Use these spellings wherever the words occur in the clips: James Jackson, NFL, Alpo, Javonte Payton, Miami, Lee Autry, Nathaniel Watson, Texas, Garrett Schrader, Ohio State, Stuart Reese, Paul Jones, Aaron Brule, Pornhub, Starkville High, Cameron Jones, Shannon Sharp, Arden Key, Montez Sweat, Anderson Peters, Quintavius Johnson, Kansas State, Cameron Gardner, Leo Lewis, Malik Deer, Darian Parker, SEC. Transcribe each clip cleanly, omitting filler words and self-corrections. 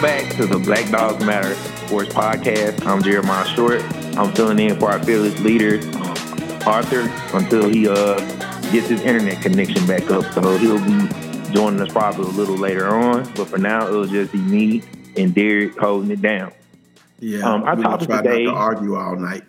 Welcome back to the Black Dogs Matter Sports Podcast. I'm Jeremiah Short. I'm filling in for our fearless leader, Arthur, until he gets his internet connection back up. So he'll be joining us probably a little later on. But for now, it'll just be me and Derek holding it down. Yeah, we're going to try today, not to argue all night.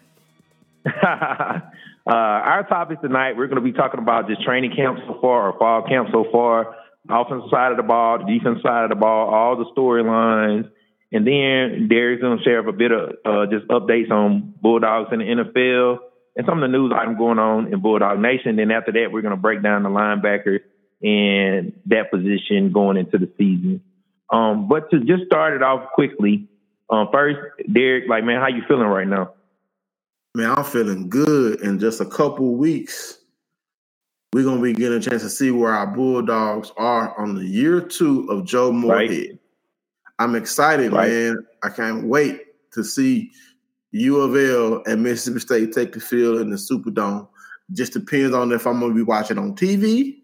Our topic tonight, we're going to be talking about just training camp so far, or fall camp so far, offensive side of the ball, the defense side of the ball, all the storylines. And then Darius going to share a bit of just updates on Bulldogs in the NFL and some of the news item going on in Bulldog Nation. Then after that, we're going to break down the linebacker and that position going into the season. But to just start it off quickly, first, Derek, like, man, how you feeling right now? Man, I'm feeling good. In just a couple weeks, we're going to be getting a chance to see where our Bulldogs are on the year two of Joe Moorhead. Right. I'm excited, right, man. I can't wait to see U of L and Mississippi State take the field in the Superdome. Just depends on if I'm going to be watching on TV,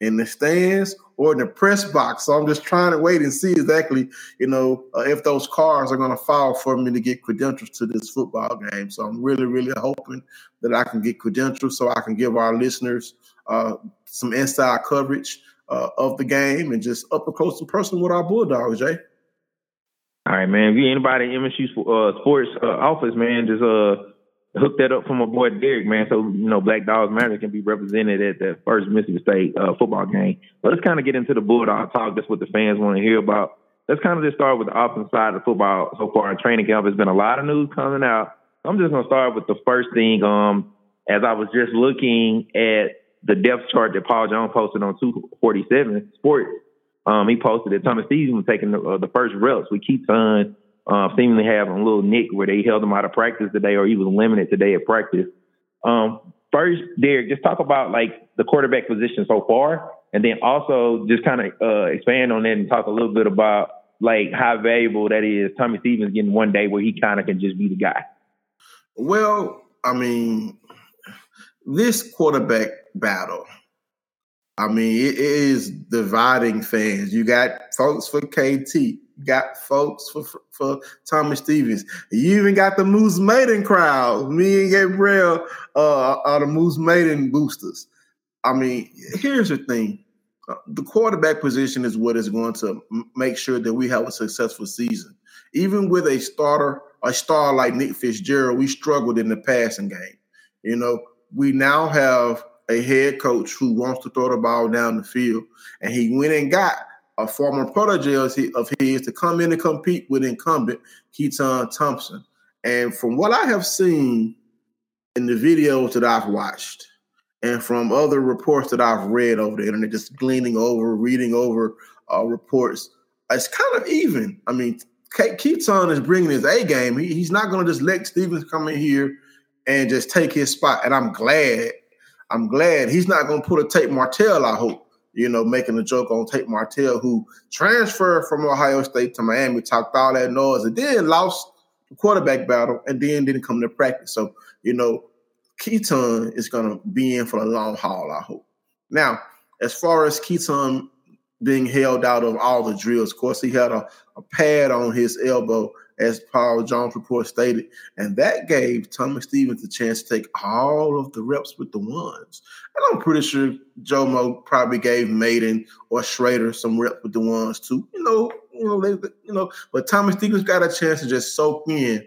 in the stands, or in the press box. So I'm just trying to wait and see exactly, you know, if those cars are going to fall for me to get credentials to this football game. So I'm really, really hoping that I can get credentials so I can give our listeners some inside coverage of the game and just up close and personal with our Bulldogs, Jay. All right, man. If you anybody in MSU sports office, man, just hook that up from my boy Derek, man. So, you know, Black Dogs Matter can be represented at that first Mississippi State football game. But let's kind of get into the Bulldog talk. That's what the fans want to hear about. Let's kind of just start with the offensive side of football so far in training camp. There's been a lot of news coming out. I'm just going to start with the first thing. As I was just looking at the depth chart that Paul Jones posted on 247 Sports, he posted that Tommy Stevens was taking the first reps. We keep on seemingly having a little nick where they held him out of practice today, or he was limited today at practice. First, Derek, just talk about like the quarterback position so far, and then also just kind of expand on that and talk a little bit about like how valuable that is. Tommy Stevens getting one day where he kind of can just be the guy. Well, I mean, this quarterback battle, I mean, it is dividing fans. You got folks for KT, you got folks for Tommy Stevens. You even got the Moose Maiden crowd. Me and Gabriel are the Moose Maiden boosters. I mean, here's the thing. The quarterback position is what is going to make sure that we have a successful season. Even with a starter, a star like Nick Fitzgerald, we struggled in the passing game. You know, we now have a head coach who wants to throw the ball down the field, and he went and got a former protege of his to come in and compete with incumbent Keaton Thompson. And from what I have seen in the videos that I've watched and from other reports that I've read over the internet, just gleaning over, reading over reports, it's kind of even. I mean, Keaton is bringing his A game. He's not going to just let Stevens come in here and just take his spot. And I'm glad he's not going to put a Tate Martell, I hope, you know, making a joke on Tate Martell, who transferred from Ohio State to Miami, talked all that noise, and then lost the quarterback battle, and then didn't come to practice. So, you know, Keaton is going to be in for the long haul, I hope. Now, as far as Keaton being held out of all the drills, of course, he had a pad on his elbow, as Paul Jones' report stated, and that gave Tommy Stevens the chance to take all of the reps with the ones. And I'm pretty sure Joe Mo probably gave Maiden or Schrader some reps with the ones too. You know. But Tommy Stevens got a chance to just soak in,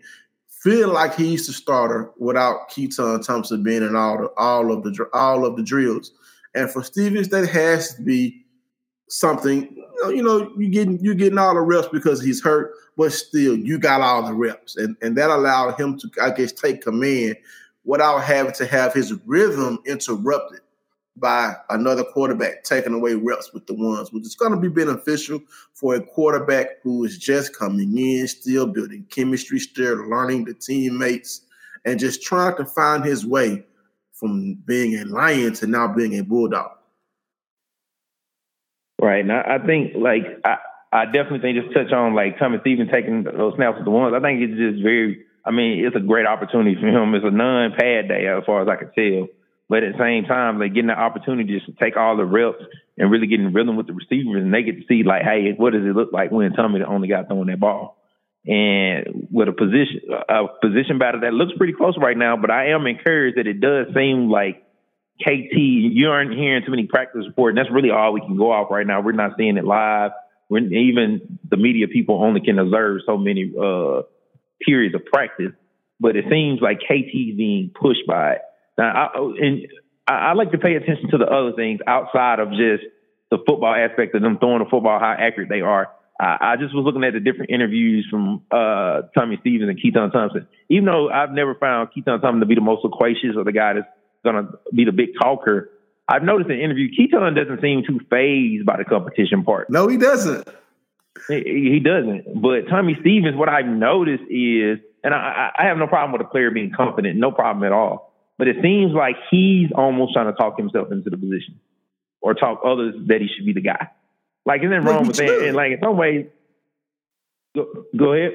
feel like he's the starter without Keaton Thompson being in all of the drills. And for Stevens, that has to be something. You know, you're getting all the reps because he's hurt, but still you got all the reps. And that allowed him to, I guess, take command without having to have his rhythm interrupted by another quarterback taking away reps with the ones, which is going to be beneficial for a quarterback who is just coming in, still building chemistry, still learning the teammates, and just trying to find his way from being a Lion to now being a Bulldog. Right. And I think, like, I definitely think just touch on, like, Tommy Stevens taking those snaps with the ones. I think it's just it's a great opportunity for him. It's a non-pad day as far as I can tell. But at the same time, like, getting the opportunity just to take all the reps and really getting rhythm with the receivers, and they get to see, like, hey, what does it look like when Tommy the only guy throwing that ball? And with a position battle that looks pretty close right now, but I am encouraged that it does seem like KT, you aren't hearing too many practice reports, and that's really all we can go off right now. We're not seeing it live. Even the media people only can observe so many periods of practice, but it seems like KT's being pushed by it. Now, I like to pay attention to the other things outside of just the football aspect of them throwing the football, how accurate they are. I just was looking at the different interviews from Tommy Stevens and Keaton Thompson. Even though I've never found Keaton Thompson to be the most loquacious or the guy that's going to be the big talker, I've noticed in the interview, Keaton doesn't seem too fazed by the competition part. No, he doesn't. He doesn't. But Tommy Stevens, what I've noticed is, and I have no problem with a player being confident, no problem at all. But it seems like he's almost trying to talk himself into the position or talk others that he should be the guy. Like, isn't it wrong with that? And, like, in some ways, go ahead.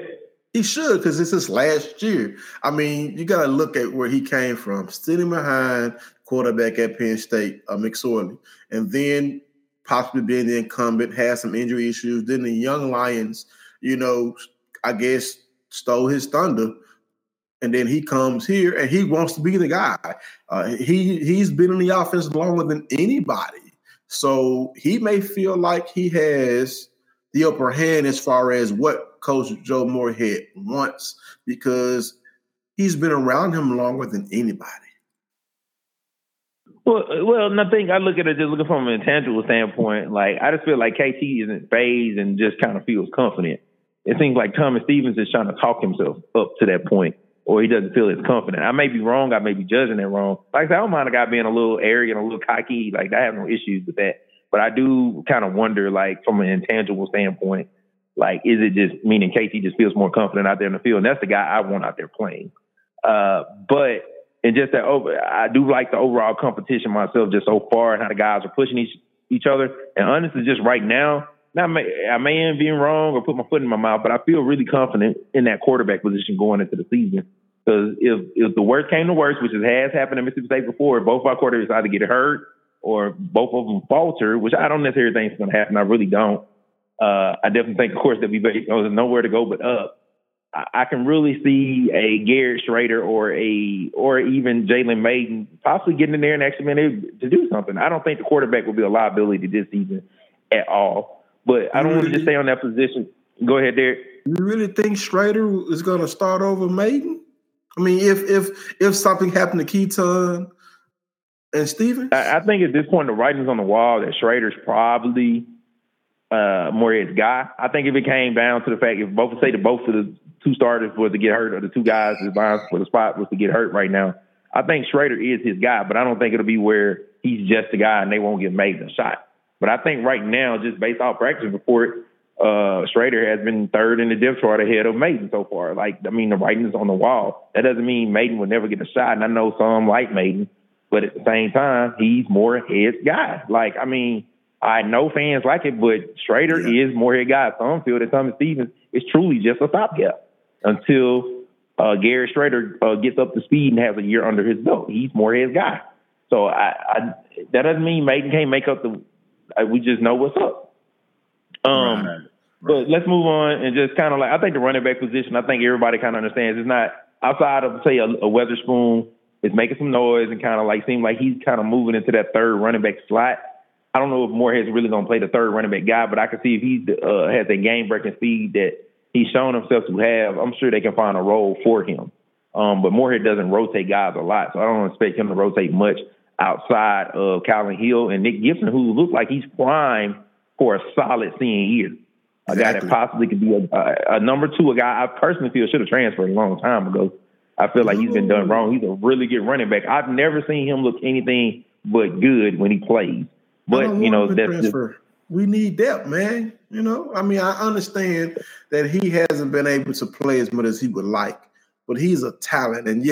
He should, because this is last year. I mean, you got to look at where he came from, sitting behind quarterback at Penn State, McSorley, and then possibly being the incumbent, had some injury issues. Then the young Lions, you know, I guess stole his thunder. And then he comes here, and he wants to be the guy. He's been in the offense longer than anybody. So he may feel like he has the upper hand as far as what Coach Joe Moorhead wants, because he's been around him longer than anybody. Well, and I think I look at it just looking from an intangible standpoint. Like, I just feel like KT isn't phased and just kind of feels confident. It seems like Tommy Stevens is trying to talk himself up to that point, or he doesn't feel as confident. I may be wrong. I may be judging it wrong. Like I said, I don't mind a guy being a little arrogant, a little cocky. Like, I have no issues with that. But I do kind of wonder, like, from an intangible standpoint, like, is it just meaning KT just feels more confident out there in the field? And that's the guy I want out there playing. But and just that, I do like the overall competition myself just so far and how the guys are pushing each other. And honestly, just right now, I may be wrong or put my foot in my mouth, but I feel really confident in that quarterback position going into the season. Because if the worst came to worst, which has happened in Mississippi State before, both of our quarterbacks either get hurt or both of them falter, which I don't necessarily think is going to happen. I really don't. I definitely think, of course, that we there's nowhere to go but up. I can really see a Garrett Schrader or even Jalen Maiden possibly getting in there and actually managing to do something. I don't think the quarterback will be a liability this season at all. But I don't want to just stay on that position. Go ahead, Derek. You really think Schrader is going to start over Maiden? I mean, if something happened to Keaton and Stevens? I think at this point the writing's on the wall that Schrader's probably Moorhead's guy. I think if it came down to the fact if both of the two starters were to get hurt or the two guys that's vying for the spot was to get hurt right now, I think Schrader is his guy, but I don't think it'll be where he's just the guy and they won't give Maiden a shot. But I think right now, just based off practice report, Schrader has been third in the depth chart ahead of Maiden so far. Like, I mean, the writing's on the wall. That doesn't mean Maiden will never get a shot. And I know some like Maiden, but at the same time, he's Moorhead's guy. Like, I mean, I know fans like it, but Schrader is Moorhead guy. Some feel that Tommy Stevens is truly just a stopgap until Garrett Schrader gets up to speed and has a year under his belt. He's Moorhead's guy. So that doesn't mean Maiden can't make up the. We just know what's up. Right. But let's move on and just kind of like, I think the running back position, I think everybody kind of understands it's not outside of, say, a Weatherspoon is making some noise and kind of like seem like he's kind of moving into that third running back slot. I don't know if Moorhead's really going to play the third running back guy, but I can see if he has that game-breaking speed that he's shown himself to have, I'm sure they can find a role for him. But Moorhead doesn't rotate guys a lot, so I don't expect him to rotate much outside of Calvin Hill and Nick Gibson, who looks like he's primed for a solid senior year. A guy that possibly could be a number two, a guy I personally feel should have transferred a long time ago. I feel like he's been done wrong. He's a really good running back. I've never seen him look anything but good when he plays. But, you know, that's just, we need depth, man. You know, I mean, I understand that he hasn't been able to play as much as he would like, but he's a talent. And,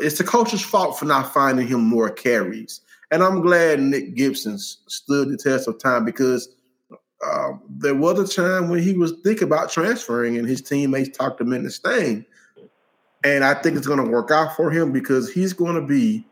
it's the coach's fault for not finding him more carries. And I'm glad Nick Gibson stood the test of time, because there was a time when he was thinking about transferring and his teammates talked him into staying. And I think it's going to work out for him, because he's going to be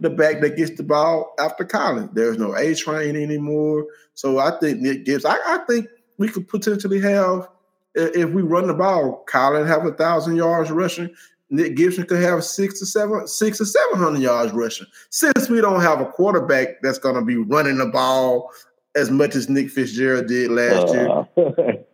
the back that gets the ball after Collins. There's no A train anymore. So I think Nick Gibson, I think we could potentially have, if we run the ball, Collins have 1,000 yards rushing. Nick Gibson could have 600 to 700 yards rushing. Since we don't have a quarterback that's going to be running the ball as much as Nick Fitzgerald did last year.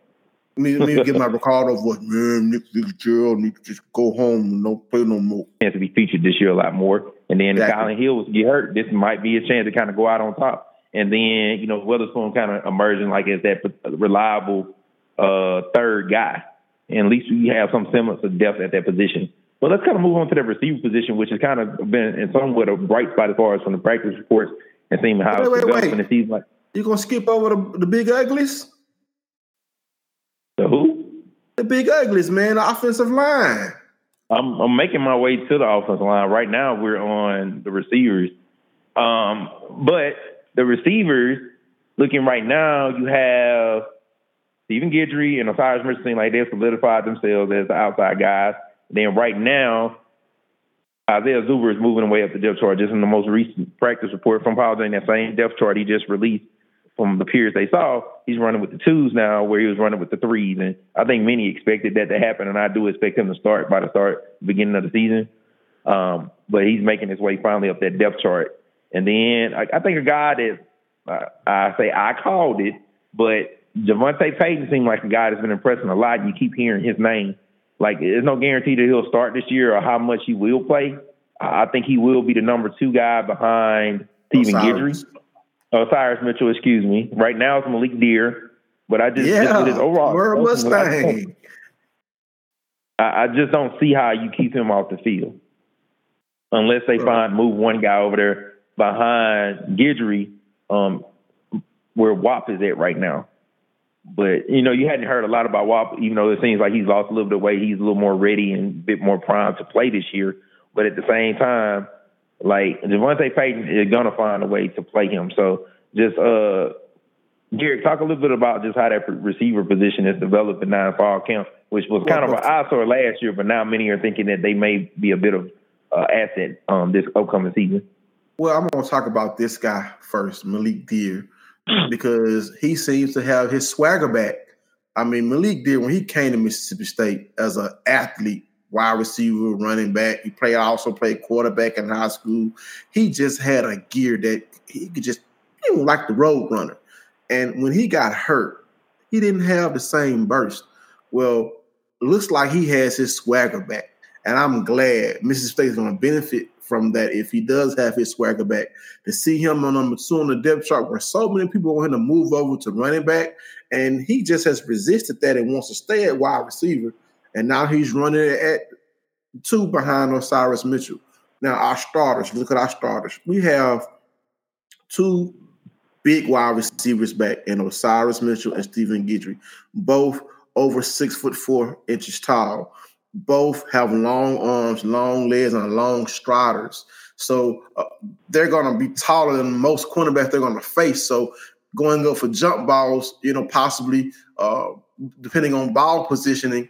me give my Ricardo voice. Man, Nick Fitzgerald need to just go home and don't play no more. Chance to be featured this year a lot more. And then if Calvin Hill was get hurt, this might be a chance to kind of go out on top. And then, you know, Weatherspoon kind of emerging like as that reliable third guy. And at least we have some semblance of depth at that position. But let's kind of move on to the receiver position, which has kind of been in somewhat a bright spot as far as from the practice reports and seeing how it's developed in the season. Like, you going to skip over the big uglies? The who? The big uglies, man, the offensive line. I'm making my way to the offensive line. Right now we're on the receivers. But the receivers, looking right now, you have Stephen Guidry and Osiris Mitchell seem like they've solidified themselves as the outside guys. Then right now, Isaiah Zuber is moving away up the depth chart. Just in the most recent practice report from Paul Jones, that same depth chart he just released from the peers they saw, he's running with the twos now where he was running with the threes. And I think many expected that to happen, and I do expect him to start by the beginning of the season. But he's making his way finally up that depth chart. And then I think a guy that I say I called it, but Javonte Payton seemed like a guy that's been impressing a lot. You keep hearing his name. Like, there's no guarantee that he'll start this year or how much he will play. I think he will be the number two guy behind Stephen Guidry. Osiris Mitchell, excuse me. Right now it's Malik Deer. But I just, with his overall, I just don't see how you keep him off the field. Unless they move one guy over there behind Guidry, where WAP is at right now. But, you know, you hadn't heard a lot about WAP, even though it seems like he's lost a little bit of weight. He's a little more ready and a bit more primed to play this year. But at the same time, like, Javonte Payton is going to find a way to play him. So just, Derek, talk a little bit about just how that receiver position is developed in fall camp, which was kind of an eyesore last year, but now many are thinking that they may be a bit of asset this upcoming season. Well, I'm going to talk about this guy first, Malik Deer, because he seems to have his swagger back. I mean, Malik Deer, when he came to Mississippi State as an athlete, wide receiver, running back, he also played quarterback in high school. He just had a gear that he was like the road runner. And when he got hurt, he didn't have the same burst. Well, looks like he has his swagger back. And I'm glad Mississippi State is going to benefit from that if he does have his swagger back. To see him on number two on the depth chart where so many people want him to move over to running back, and he just has resisted that and wants to stay at wide receiver, and now he's running at two behind Osiris Mitchell. Now our starters, look at our starters. We have two big wide receivers back in Osiris Mitchell and Stephen Guidry, both over 6'4" tall. Both have long arms, long legs, and long striders. So they're going to be taller than most cornerbacks they're going to face. So going up for jump balls, you know, possibly depending on ball positioning,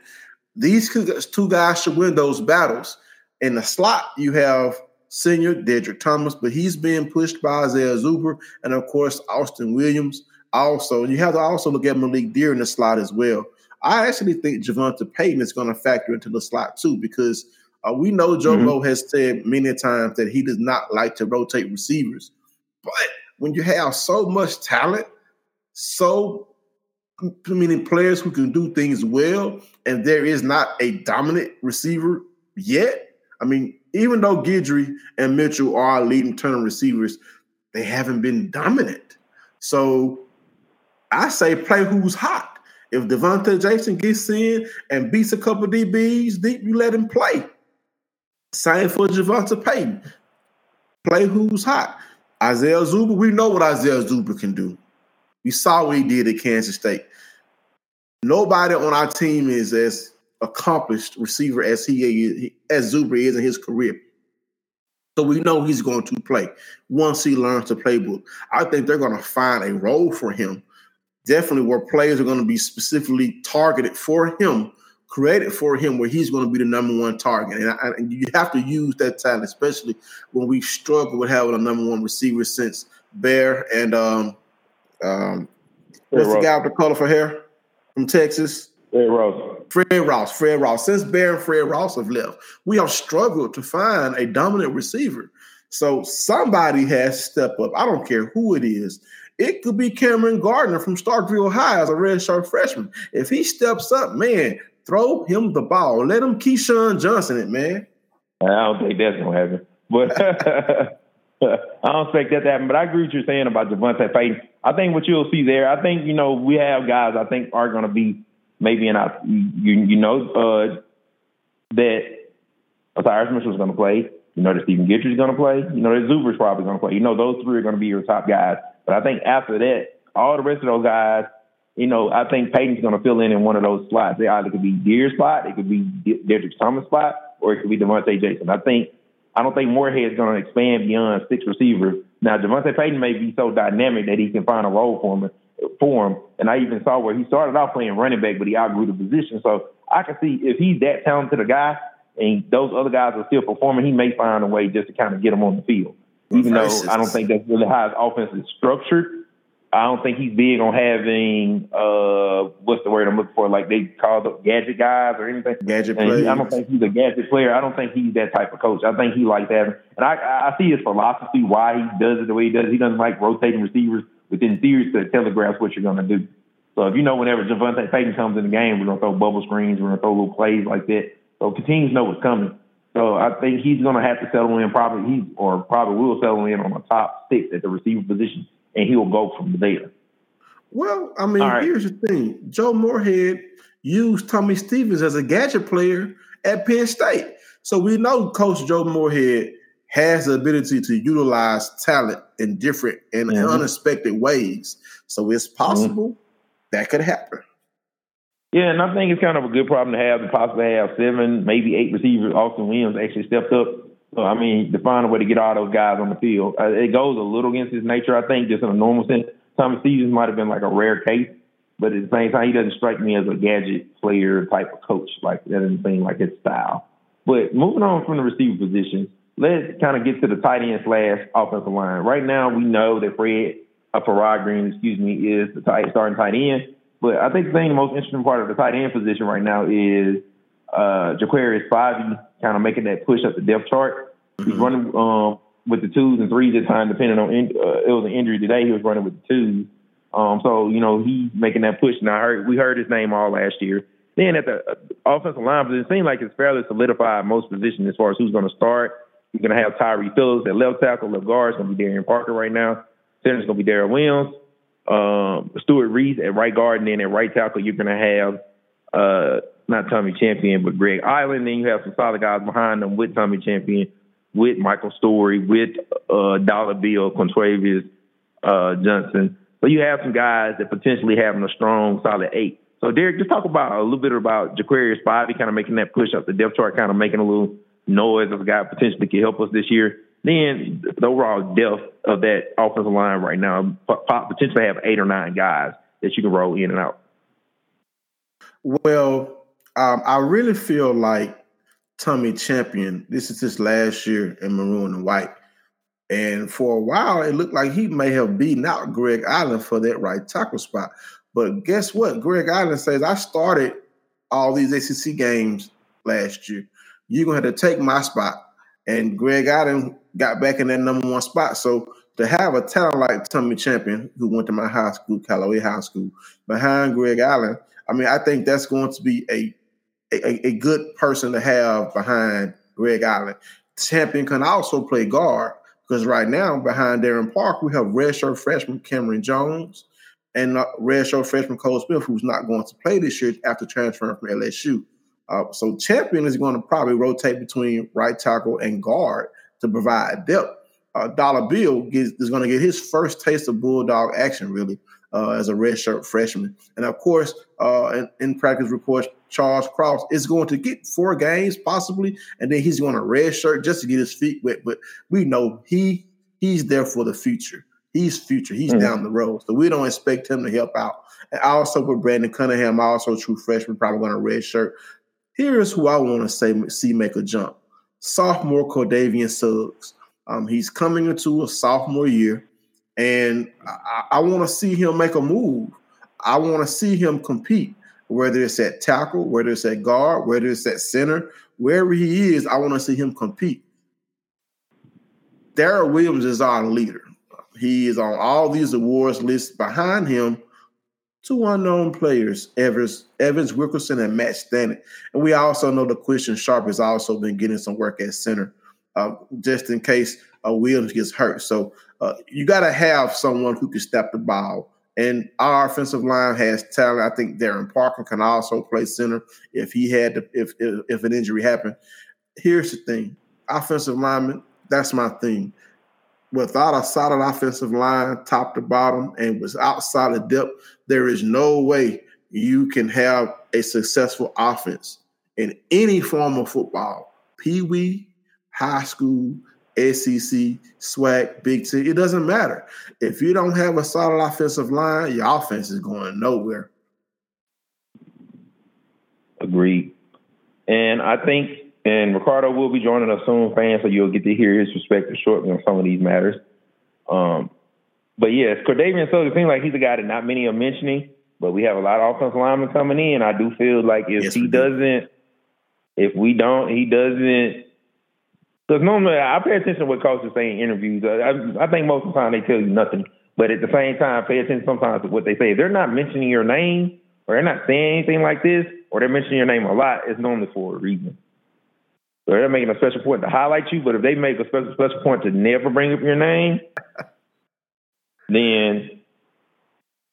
these two guys should win those battles. In the slot, you have senior Dedrick Thomas, but he's being pushed by Isaiah Zuber and, of course, Austin Williams also. And you have to also look at Malik Deer in the slot as well. I actually think Javonte Payton is going to factor into the slot too, because we know Joe Moore has said many times that he does not like to rotate receivers. But when you have so much talent, so many players who can do things well, and there is not a dominant receiver yet, I mean, even though Guidry and Mitchell are leading turn receivers, they haven't been dominant. So I say play who's hot. If Devontae Jackson gets in and beats a couple DBs deep, you let him play. Same for Javonte Payton. Play who's hot. Isaiah Zuber, we know what Isaiah Zuber can do. We saw what he did at Kansas State. Nobody on our team is as accomplished receiver as Zuber is in his career. So we know he's going to play once he learns the playbook. I think they're going to find a role for him. Definitely where players are going to be specifically targeted for him, created for him where he's going to be the number one target. And you have to use that talent, especially when we struggle with having a number one receiver since Bear and what's the guy with the colorful hair from Texas? Fred Ross. Since Bear and Fred Ross have left, we have struggled to find a dominant receiver. So somebody has to step up. I don't care who it is. It could be Cameron Gardner from Starkville High as a redshirt freshman. If he steps up, man, throw him the ball. Let him Keyshawn Johnson it, man. I don't think that's going to happen. But I don't expect that to happen. But I agree with what you're saying about Javonte Payton. I think what you'll see there, I think, you know, we have guys I think are going to be maybe in our, that Osiris Mitchell is going to play. You know that Stephen Guidry is going to play. You know that Zuber is probably going to play. You know those three are going to be your top guys. But I think after that, all the rest of those guys, you know, I think Peyton's going to fill in one of those slots. They either could be Deer's spot, it could be Dedrick Thomas' spot, or it could be Devontae Jackson. I don't think Moorhead is going to expand beyond six receivers. Now Javonte Payton may be so dynamic that he can find a role for him. And I even saw where he started off playing running back, but he outgrew the position. So I can see if he's that talented a guy, and those other guys are still performing, he may find a way just to kind of get them on the field. Even though I don't think that's really how his offense is structured. I don't think he's big on having, what's the word I'm looking for, like they call them gadget guys or anything. Gadget players. I don't think he's a gadget player. I don't think he's that type of coach. I think he likes having, and I see his philosophy, why he does it the way he does it. He doesn't like rotating receivers within theories to telegraph what you're going to do. So if you know whenever Javonte Payton comes in the game, we're going to throw bubble screens, we're going to throw little plays like that. So the teams know what's coming. So I think he's going to have to settle in probably will settle in on the top six at the receiver position, and he'll go from there. Well, I mean, Here's the thing. Joe Moorhead used Tommy Stevens as a gadget player at Penn State. So we know Coach Joe Moorhead has the ability to utilize talent in different and unexpected ways. So it's possible that could happen. Yeah, and I think it's kind of a good problem to have to possibly have seven, maybe eight receivers. Austin Williams actually stepped up. So, I mean, to find a way to get all those guys on the field. It goes a little against his nature, I think, just in a normal sense. Tommy Stevens might have been like a rare case, but at the same time, he doesn't strike me as a gadget player type of coach. Like, that doesn't seem like his style. But moving on from the receiver position, let's kind of get to the tight end / offensive line. Right now, we know that Farrad Green, is the starting tight end. But I think the most interesting part of the tight end position right now is Jaquarius Spivey kind of making that push up the depth chart. Mm-hmm. He's running with the twos and threes this time, depending on it was an injury today. He was running with the twos. So, you know, he's making that push. And we heard his name all last year. Then at the offensive line position, it seemed like it's fairly solidified most positions as far as who's going to start. You're going to have Tyree Phillips at left tackle. Left guard is going to be Darian Parker right now. Center's going to be Darrell Williams. Stuart Reese at right guard, and then at right tackle you're going to have not Tommy Champion but Greg Island. Then you have some solid guys behind them with Tommy Champion, with Michael Story, with Dollar Bill, Quintavius Johnson. So you have some guys that potentially having a strong, solid eight. So Derek, just talk about a little bit about Jaquarius Spivey kind of making that push up the depth chart, kind of making a little noise of a guy potentially could help us this year. Then the overall depth of that offensive line right now, potentially have 8 or 9 guys that you can roll in and out. Well, I really feel like Tommy Champion, this is his last year in maroon and white. And for a while, it looked like he may have beaten out Greg Island for that right tackle spot. But guess what? Greg Island says, I started all these ACC games last year. You're going to have to take my spot. And Greg Island got back in that number one spot. So to have a talent like Tommy Champion, who went to my high school, Callaway High School, behind Greg Island, I mean, I think that's going to be a good person to have behind Greg Island. Champion can also play guard because right now behind Darian Park, we have redshirt freshman Cameron Jones and redshirt freshman Cole Smith, who's not going to play this year after transferring from LSU. So Champion is going to probably rotate between right tackle and guard to provide depth. Dollar Bill is going to get his first taste of Bulldog action, really, as a redshirt freshman. And, of course, in practice reports, Charles Cross is going to get 4 games possibly, and then he's going to redshirt just to get his feet wet. But we know he's there for the future. He's future. He's down the road. So we don't expect him to help out. And also with Brandon Cunningham, also a true freshman, probably going to redshirt. Here's who I want to see make a jump. Sophomore Cordavian Suggs. He's coming into a sophomore year, and I want to see him make a move. I want to see him compete, whether it's at tackle, whether it's at guard, whether it's at center, wherever he is, I want to see him compete. Darrell Williams is our leader. He is on all these awards lists. Behind him, two unknown players, Evans Wilkerson and Matt Stanton. And we also know that Christian Sharp has also been getting some work at center, just in case Williams gets hurt. So you got to have someone who can step the ball. And our offensive line has talent. I think Darian Parker can also play center if he had to, if an injury happened. Here's the thing. Offensive linemen, that's my thing. Without a solid offensive line, top to bottom, and without solid depth, there is no way you can have a successful offense in any form of football. Pee-wee, high school, SEC, SWAC, Big Ten, it doesn't matter. If you don't have a solid offensive line, your offense is going nowhere. Agreed. And I think Ricardo will be joining us soon, fans, so you'll get to hear his perspective shortly on some of these matters. But, yes, Cordavian Suggs, it seems like he's a guy that not many are mentioning, but we have a lot of offensive linemen coming in. I do feel like because normally I pay attention to what coaches say in interviews. I think most of the time they tell you nothing. But at the same time, pay attention sometimes to what they say. If they're not mentioning your name or they're not saying anything like this or they're mentioning your name a lot, it's normally for a reason. So they're making a special point to highlight you, but if they make a special point to never bring up your name, then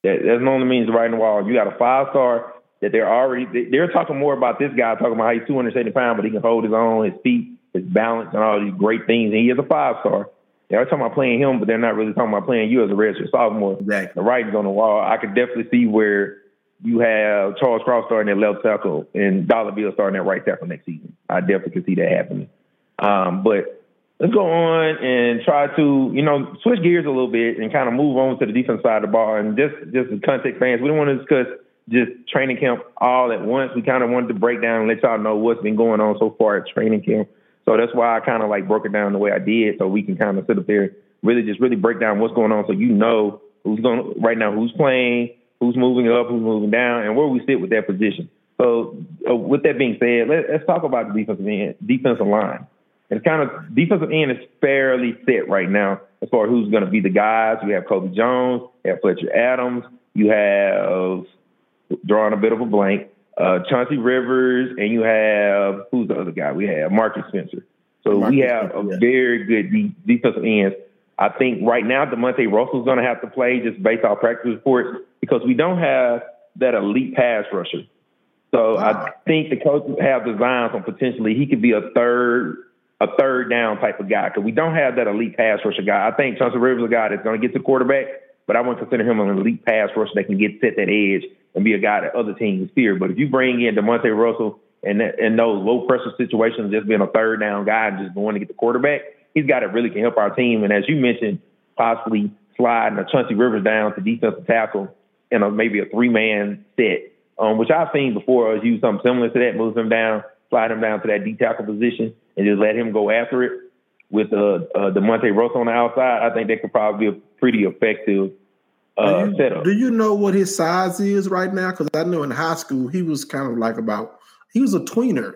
that normally means right in the wall. You got a five-star that they're talking more about this guy, talking about how he's 270 pounds, but he can hold his own, his feet, his balance, and all these great things. And he is a five-star. They're talking about playing him, but they're not really talking about playing you as a redshirt sophomore. Exactly. The writing's on the wall. I could definitely see where you have Charles Cross starting at left tackle and Dollar Bill starting at right tackle next season. I definitely could see that happening. But let's go on and try to, switch gears a little bit and kind of move on to the defense side of the ball. And just in context, fans, we don't want to discuss just training camp all at once. We kind of wanted to break down and let y'all know what's been going on so far at training camp. So that's why I kind of broke it down the way I did, so we can kind of sit up there, really break down what's going on, so you know who's going right now, who's playing, who's moving up, who's moving down, and where we sit with that position. So with that being said, let's talk about the defensive line. It's kind of defensive end is fairly set right now as far as who's going to be the guys. We have Kobe Jones, you have Fletcher Adams, you have drawing a bit of a blank, Chauncey Rivers, and you have who's the other guy? We have Marcus Spencer. So Marcus we have Spencer, a very good defensive end. I think right now DeMonte Russell is going to have to play just based on practice reports because we don't have that elite pass rusher. So I think the coaches have designs on potentially he could be a third down type of guy because we don't have that elite pass rusher guy. I think Chauncey Rivers is a guy that's going to get to the quarterback, but I wouldn't consider him an elite pass rusher that can set that edge and be a guy that other teams fear. But if you bring in DeMonte Russell in those low-pressure situations, just being a third-down guy and just going to get the quarterback, he's got it really can help our team. And as you mentioned, possibly sliding a Chauncey Rivers down to defensive tackle in maybe a three-man set, which I've seen before. I was using something similar to that, moves him down, slide him down to that D-tackle position, and just let him go after it with DeMonte Russell on the outside. I think that could probably be a pretty effective setup. Do you know what his size is right now? Because I know in high school he was kind of he was a tweener,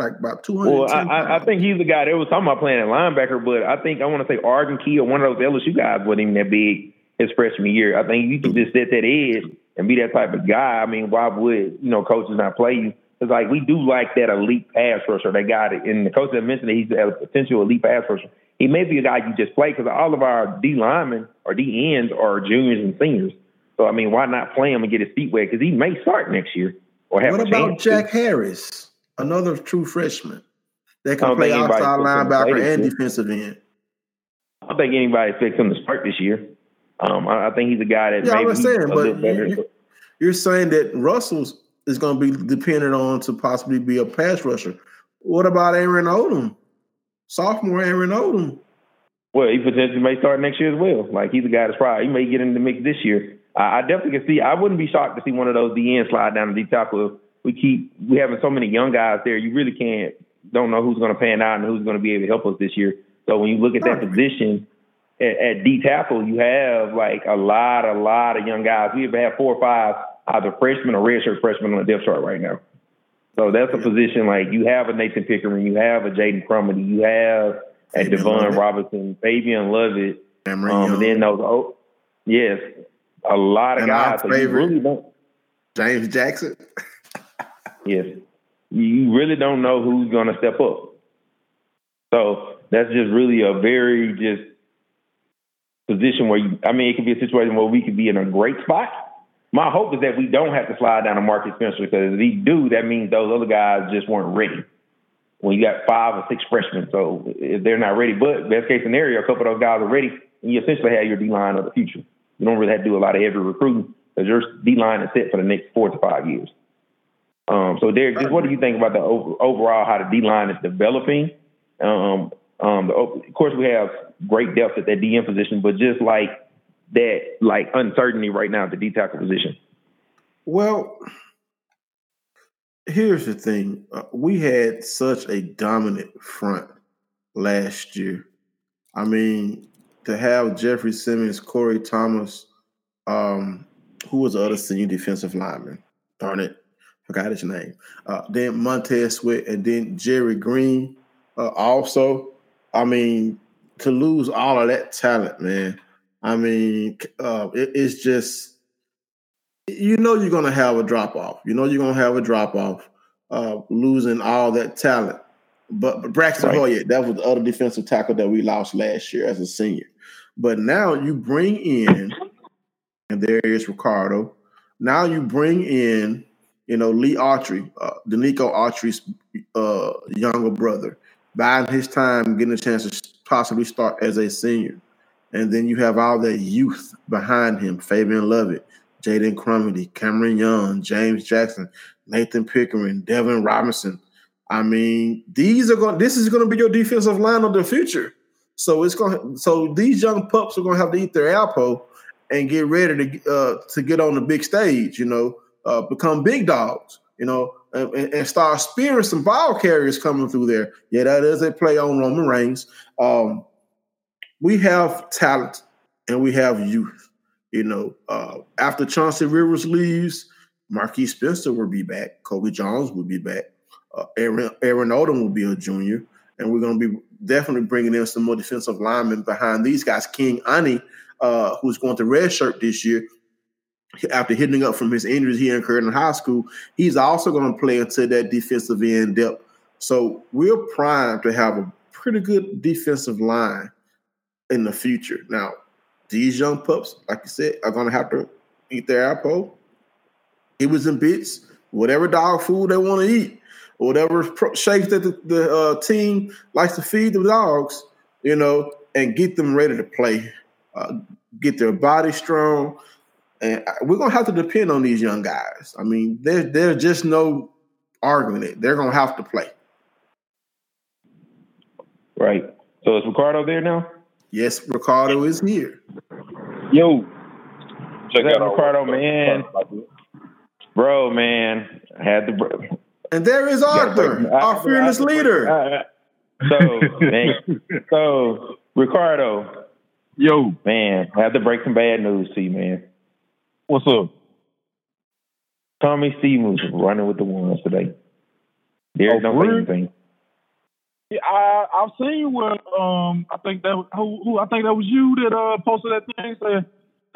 about 200. Well, I think he's the guy that was talking about playing at linebacker, but I think I want to say Arden Key or one of those LSU guys wasn't even that big his freshman year. I think you can just set that edge and be that type of guy. I mean, why would coaches not play you? It's like we do like that elite pass rusher. They got it, and the coach that mentioned that he's a potential elite pass rusher. He may be a guy you just play because all of our D linemen or D ends are juniors and seniors. So, I mean, why not play him and get his feet wet? Because he may start next year or have a chance. What about Jack Harris, another true freshman that can play outside linebacker and defensive end? I don't think anybody expects him to start this year. I think he's a guy that maybe he's a little better. You're saying that Russell's is going to be dependent on to possibly be a pass rusher. What about Aaron Odom? Sophomore Aaron Odom. Well, he potentially may start next year as well. Like, he's a guy that's probably, he may get in the mix this year. I definitely can see, I wouldn't be shocked to see one of those DN slide down to D tackle. We having so many young guys there, you really don't know who's going to pan out and who's going to be able to help us this year. So when you look at that position at D tackle, you have like a lot of young guys. We have 4 or 5 either freshmen or redshirt freshmen on the depth chart right now. So that's a position like you have a Nathan Pickering, you have a Jaden Crumity, you have a Devon Robinson, Fabian Lovett, and then those a lot of guys. So you really don't. James Jackson. Yes, you really don't know who's going to step up. So that's just really a very just position where you, I mean, it could be a situation where we could be in a great spot. My hope is that we don't have to slide down to Marcus Spencer, because if we do, that means those other guys just weren't ready. Well, you got 5 or 6 freshmen, so if they're not ready, but best case scenario, a couple of those guys are ready, and you essentially have your D-line of the future. You don't really have to do a lot of heavy recruiting because your D-line is set for the next 4 to 5 years. So, Derek, just what do you think about the overall how the D-line is developing? Of course, we have great depth at that DN position, but just like that, like uncertainty right now at the D tackle position. Well, here's the thing: we had such a dominant front last year. I mean, to have Jeffrey Simmons, Corey Thomas, who was the other senior defensive lineman? Darn it, forgot his name. Then Montez Sweat, and then Jerry Green. Also, I mean, to lose all of that talent, man. I mean, it's just, you know, you're going to have a drop-off. Losing all that talent. But Braxton Hoyett, that was the other defensive tackle that we lost last year as a senior. But now you bring in, and there is Ricardo. Now you bring in, you know, Lee Autry, Danico Autry's younger brother, buying his time, getting a chance to possibly start as a senior. And then you have all that youth behind him, Fabian Lovett, Jaden Crumity, Cameron Young, James Jackson, Nathan Pickering, Devin Robinson. I mean, this is going to be your defensive line of the future. So so these young pups are going to have to eat their Alpo and get ready to get on the big stage, you know, become big dogs, you know, and start spearing some ball carriers coming through there. Yeah, that is a play on Roman Reigns. We have talent and we have youth. You know, after Chauncey Rivers leaves, Marquis Spencer will be back. Kobe Jones will be back. Aaron Odom will be a junior. And we're going to be definitely bringing in some more defensive linemen behind these guys. King Ani, who's going to redshirt this year, after hitting up from his injuries he incurred in high school, he's also going to play into that defensive end depth. So we're primed to have a pretty good defensive line in the future. Now, these young pups, like you said, are going to have to eat their apple. It was in bits, whatever dog food they want to eat, whatever shakes that the team likes to feed the dogs, you know, and get them ready to play, get their body strong. And we're going to have to depend on these young guys. I mean, there's just no arguing it. They're going to have to play. Right. So is Ricardo there now? Yes, Ricardo is here. Yo, check out Ricardo, man. Bro, man, I had the. And there is Arthur, our fearless leader. So Ricardo, yo, man, I have to break some bad news to you, man. What's up? Tommy Stevens is running with the ones today. Derek, don't say anything. Yeah, I've seen where I think that was you that posted that thing. Said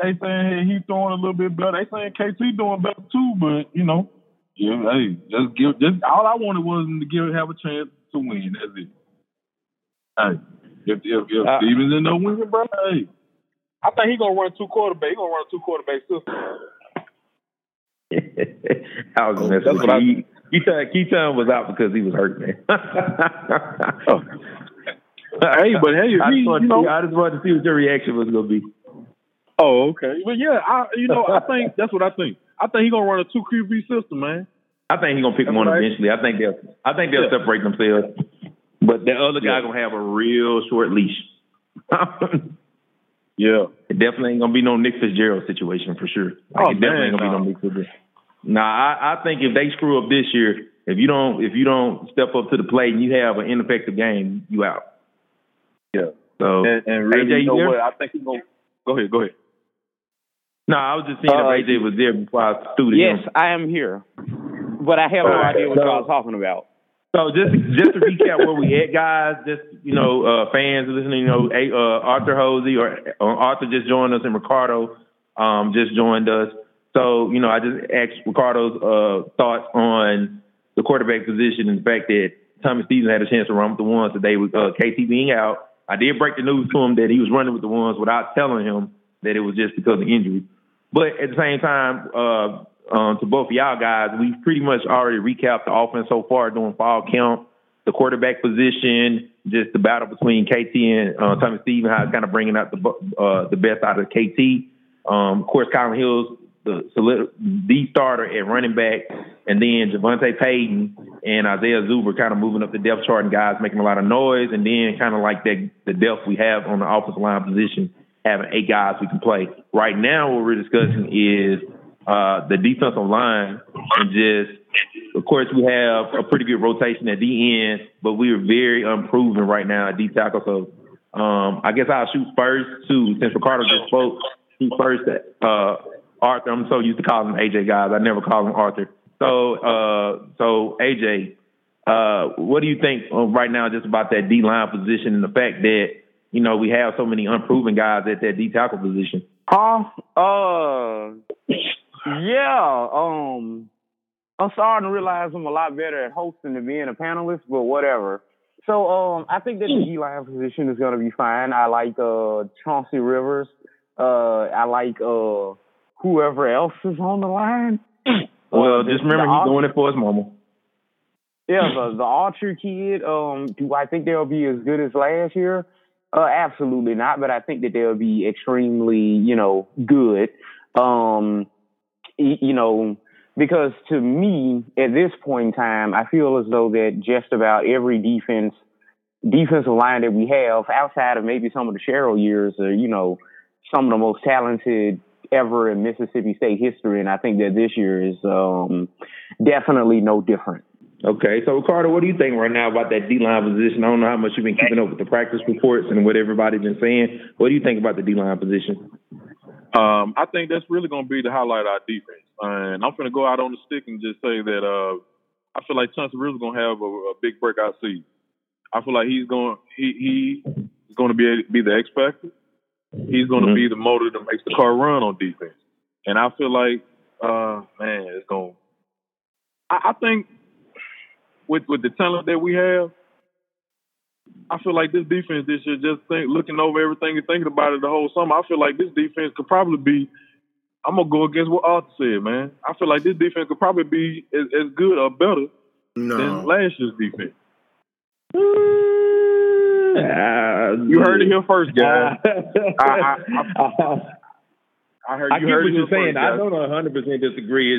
they saying he's doing a little bit better. They saying KT doing better too, but you know, yeah, hey, just all I wanted was to have a chance to win. That's it. Hey, if Stevens in the winning, bro, hey, I think he's gonna run two quarterbacks. He's gonna run two quarterbacks too. I was messing with you. Keaton was out because he was hurt, man. Hey, but hey, I just wanted to see what your reaction was going to be. Oh, okay. But yeah, I think that's what I think. I think he's going to run a 2QB system, man. I think he's going to pick one eventually. I think they'll separate themselves. But the other guy going to have a real short leash. Yeah. It definitely ain't going to be no Nick Fitzgerald situation for sure. Like, oh, it definitely ain't going to be no Nick Fitzgerald. I think if they screw up this year, if you don't step up to the plate and you have an ineffective game, you out. Yeah. So and really, AJ, you know what? I think he's going to go ahead. No, I was just seeing if AJ was there before I threw it. Yes, I am here, but I have no idea what y'all are talking about. So just to recap where we at, guys, just, fans listening, Arthur Hosey or Arthur just joined us, and Ricardo just joined us. So, I just asked Ricardo's thoughts on the quarterback position and the fact that Tommy Stevens had a chance to run with the ones today with KT being out. I did break the news to him that he was running with the ones without telling him that it was just because of injury. But at the same time, to both of y'all guys, we've pretty much already recapped the offense so far during fall camp, the quarterback position, just the battle between KT and Tommy Stevens, how it's kind of bringing out the best out of KT. Of course, Calvin Hill's the starter at running back, and then Javonte Payton and Isaiah Zuber kind of moving up the depth chart and guys making a lot of noise, and then kind of like the depth we have on the offensive line position, having 8 guys we can play. Right now, what we're discussing is the defensive line, and just, of course, we have a pretty good rotation at the end, but we are very unproven right now at D tackle. So I guess I'll shoot first to, since Ricardo just spoke, shoot first at Arthur. I'm so used to calling him AJ, guys. I never call him Arthur. So AJ, what do you think right now just about that D line position and the fact that, we have so many unproven guys at that D tackle position? Yeah, I'm starting to realize I'm a lot better at hosting than being a panelist, but whatever. So I think that the D-line position is going to be fine. I like Chauncey Rivers. I like whoever else is on the line. Well, just remember he's doing it for his mama. Yeah, the Archer kid, do I think they'll be as good as last year? Absolutely not, but I think that they'll be extremely, good. Because to me, at this point in time, I feel as though that just about every defensive line that we have, outside of maybe some of the Sherrill years, are, some of the most talented ever in Mississippi State history. And I think that this year is definitely no different. Okay. So, Ricardo, what do you think right now about that D-line position? I don't know how much you've been keeping up with the practice reports and what everybody's been saying. What do you think about the D-line position? I think that's really going to be the highlight of our defense. And I'm going to go out on the stick and just say that I feel like Chauncey Rivers is going to have a big breakout season. I feel like he's going to be the X factor. He's going to be the motor that makes the car run on defense. And I feel like, it's going. I think with the talent that we have, I feel like this defense this year, looking over everything and thinking about it the whole summer, I feel like this defense could probably be, I'm going to go against what Arthur said, man. I feel like this defense could probably be as good or better than last year's defense. You heard it here first, guys. I get what you're saying. I don't 100% disagree.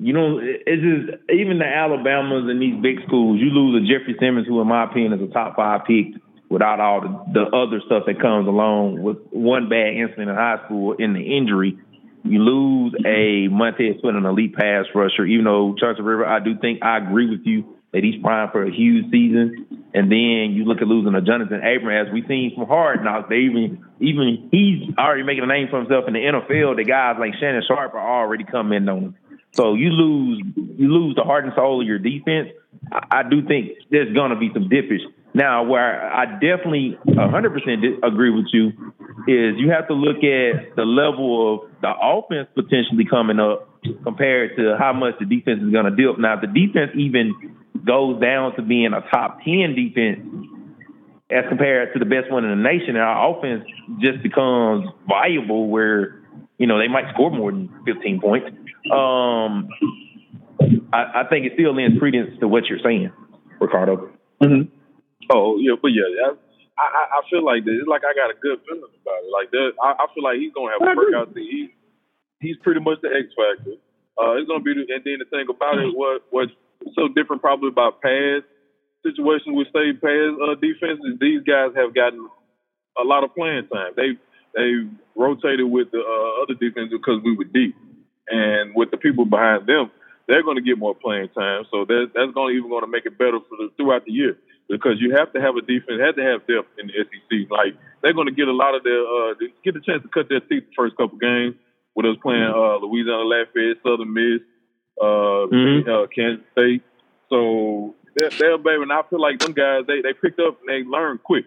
It's just, even the Alabamas and these big schools, you lose a Jeffrey Simmons, who in my opinion is a top 5 pick, without all the other stuff that comes along with one bad incident in high school in the injury. You lose a Montez Sweat, an elite pass rusher, even though Chauncey Rivers, I agree with you that he's primed for a huge season. And then you look at losing a Jonathan Abram, as we've seen from Hard Knocks. They even he's already making a name for himself in the NFL. The guys like Shannon Sharp are already coming in on him. So you lose the heart and soul of your defense. I do think there's going to be some dippage. Now, where I definitely 100% agree with you is you have to look at the level of the offense potentially coming up compared to how much the defense is going to dip. Now, if the defense even goes down to being a top 10 defense as compared to the best one in the nation, and our offense just becomes viable where, they might score more than 15 points. I think it still lends credence to what you're saying, Ricardo. Mm-hmm. Oh, yeah, but yeah, I feel like this. It's like I got a good feeling about it. Like that, I feel like he's gonna have a breakout season. He's pretty much the X factor. It's gonna be, and then the thing about it, what's so different probably about past situations with state pass defenses, these guys have gotten a lot of playing time. They rotated with the other defense because we were deep, and with the people behind them, they're going to get more playing time. So that's going to even going to make it better for throughout the year, because you have to have a defense, have to have depth in the SEC. Like, they're going to get a lot of their get a chance to cut their teeth the first couple games with us playing Louisiana Lafayette, Southern Miss, Kansas State. So they're baby, and I feel like them guys they picked up and they learned quick.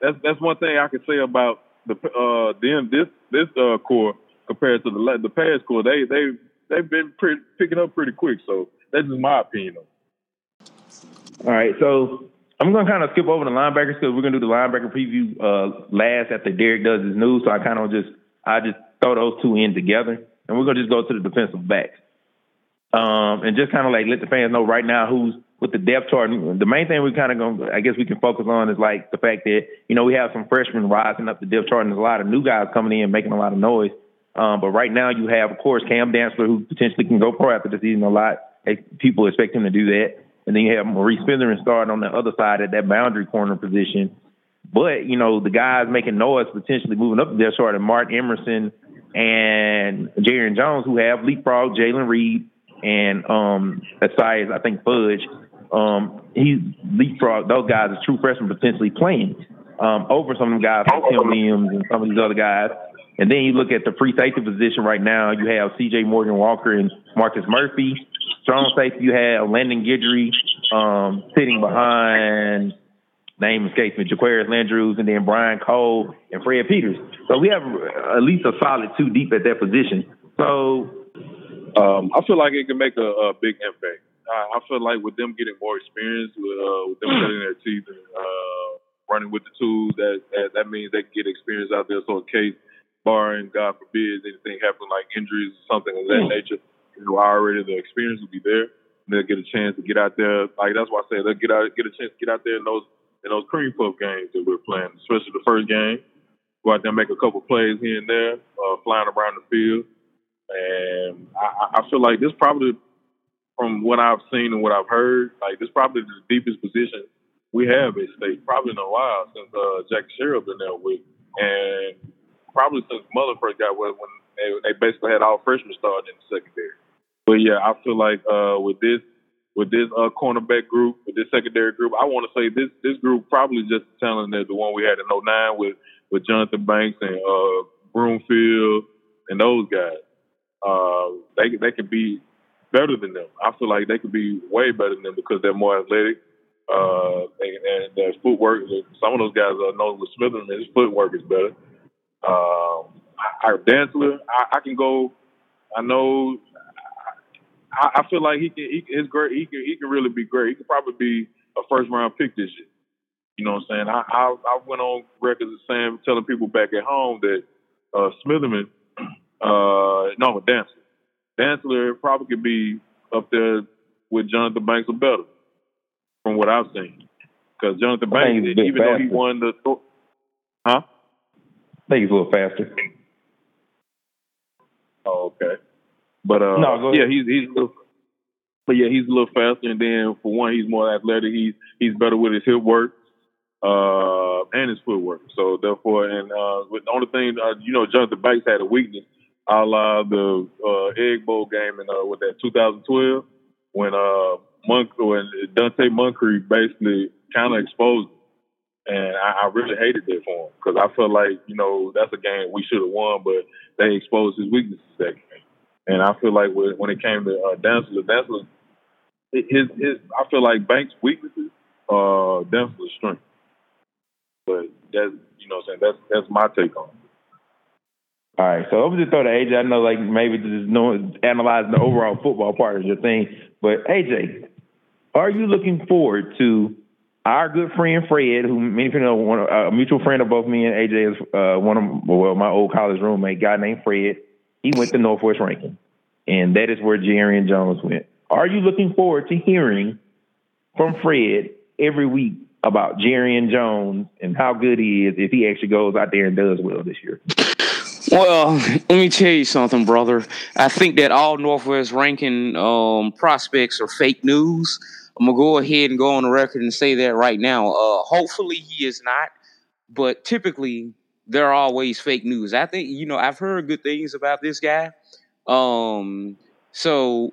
That's one thing I can say about this core compared to the past core. They've been picking up pretty quick. So that's just my opinion. All right, so I'm going to kind of skip over the linebackers because we're going to do the linebacker preview last after Derek does his news. So I kind of just throw those two in together, and we're going to just go to the defensive backs. And just kind of like let the fans know right now who's with the depth chart. The main thing we're kind of going to, I guess we can focus on is like the fact that, you know, we have some freshmen rising up the depth chart and there's a lot of new guys coming in making a lot of noise. But right now you have, of course, Cam Dantzler, who potentially can go pro after the season a lot. People expect him to do that. And then you have Maurice Featherin starting on the other side at that boundary corner position. But, you know, the guys making noise potentially moving up the depth chart are Mark Emerson and Jaron Jones, who have leapfrog Jalen Reed and Asias, I think, Fudge. He's leapfrog. Those guys are true freshmen potentially playing over some of them guys like Tim Williams and some of these other guys. And then you look at the free safety position right now. You have C.J. Morgan-Walker and Marcus Murphy. Strong safety, you have Landon Guidry sitting behind, name escapes me, Jaquarius Landrews, and then Brian Cole and Fred Peters. So we have at least a solid two deep at that position. So I feel like it can make a big impact. I feel like with them getting more experience, with them cutting their teeth and running with the tools, that means they can get experience out there. So in case, barring, God forbid, anything happen like injuries or something of that nature, you know, already the experience will be there. They'll get a chance to get out there. Like, that's why I say they'll get a chance to get out there in those cream puff games that we're playing, especially the first game. Go out there and make a couple plays here and there, flying around the field. And I feel like this probably, from what I've seen and what I've heard, like this probably the deepest position we have at State, probably in a while, since Jack Sherrill been there with, and probably since Muller first got wet when they basically had all freshmen starting in the secondary. But yeah, I feel like with this cornerback group, with this secondary group, I want to say this group probably just as talented as the one we had in 09 with Jonathan Banks and Broomfield and those guys. They could be better than them. I feel like they could be way better than them because they're more athletic. And their footwork, some of those guys are known with Smith, and his footwork is better. Dantzler, I can go. I know. I feel like he can really be great. He could probably be a first round pick this year. You know what I'm saying? I went on records of saying, telling people back at home that Smitherman. No, Dantzler probably could be up there with Jonathan Banks or better, from what I've seen. Because Jonathan Banks, even though he won the, I think he's a little faster. Oh, okay. But he's a little faster. And then for one, he's more athletic. He's better with his hip work. And his footwork. So therefore, and with the only thing, you know, Jonathan Banks had a weakness. A la the Egg Bowl game in with that 2012 when Dante Moncrief basically kind of exposed him. And I really hated that for him because I felt like, you know, that's a game we should have won, but they exposed his weaknesses that game. And I feel like when it came to Dantzler, I feel like Banks' weaknesses are Dantzler's strength. But that's, you know what I'm saying, that's my take on it. All right, so I'm just throwing to AJ. I know, like, maybe just analyzing the overall football part is your thing. But, AJ, are you looking forward to our good friend Fred, who many people know, a mutual friend of both me and AJ, is my old college roommate, a guy named Fred. He went to Northwest Rankin, and that is where Jerian Jones went. Are you looking forward to hearing from Fred every week about Jerian Jones and how good he is if he actually goes out there and does well this year? Well, let me tell you something, brother. I think that all Northwest Rankin prospects are fake news. I'm going to go ahead and go on the record and say that right now. Hopefully he is not. but typically they're always fake news. I think, you know, I've heard good things about this guy. So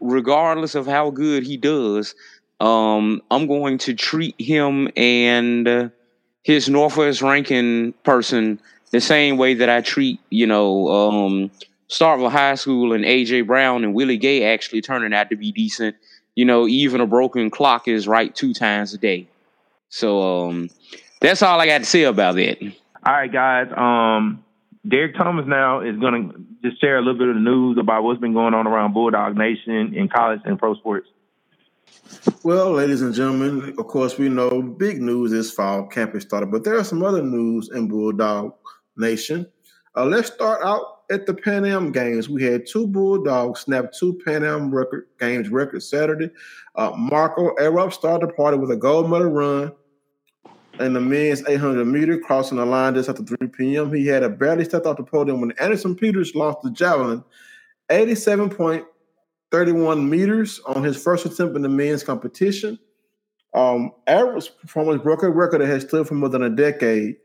regardless of how good he does, I'm going to treat him and his Northwest ranking person the same way that I treat, you know, Starkville High School and A.J. Brown and Willie Gay actually turning out to be decent. You know, even a broken clock is right 2 times a day. So that's all I got to say about that. All right, guys. Derek Thomas now is going to just share a little bit of the news about what's been going on around Bulldog Nation in college and pro sports. Well, ladies and gentlemen, of course, we know big news this fall. Camp has started, but there are some other news in Bulldog Nation. Let's start out at the Pan Am games. We had 2 Bulldogs snap 2 Pan Am records Saturday. Marco Arup started the party with a gold medal run in the men's 800 meter, crossing the line just after 3 p.m. He had a barely stepped off the podium when Anderson Peters launched the javelin, 87.31 meters on his first attempt in the men's competition. Arup's performance broke a record that has stood for more than a decade.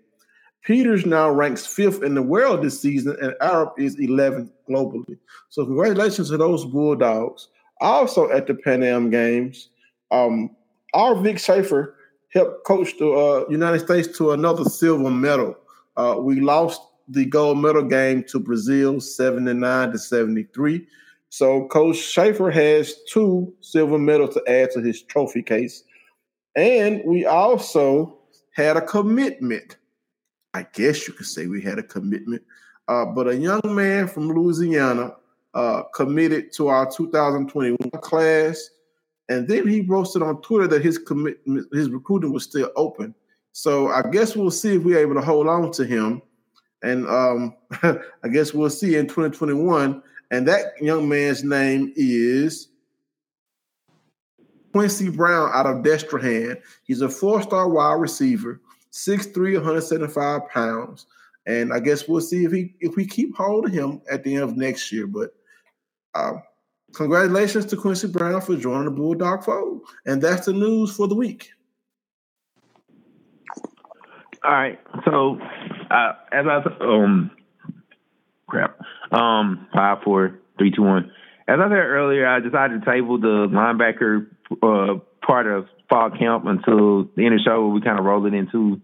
Peters now ranks 5th in the world this season, and Arup is 11th globally. So congratulations to those Bulldogs. Also at the Pan Am Games, our Vic Schaefer helped coach the United States to another silver medal. We lost the gold medal game to Brazil 79-73. So Coach Schaefer has 2 silver medals to add to his trophy case. And we also had a commitment. I guess you could say we had a commitment, but a young man from Louisiana committed to our 2021 class, and then he posted on Twitter that his recruiting was still open. So I guess we'll see if we're able to hold on to him, and I guess we'll see in 2021. And that young man's name is Quincy Brown out of Destrehan. He's a 4-star wide receiver. 6'3", 175 pounds. And I guess we'll see if we keep hold of him at the end of next year. But congratulations to Quincy Brown for joining the Bulldog fold. And that's the news for the week. All right. So, as I – crap. 5, 4, 3, 2, 1. As I said earlier, I decided to table the linebacker part of fall camp until the end of the show where we kind of roll it into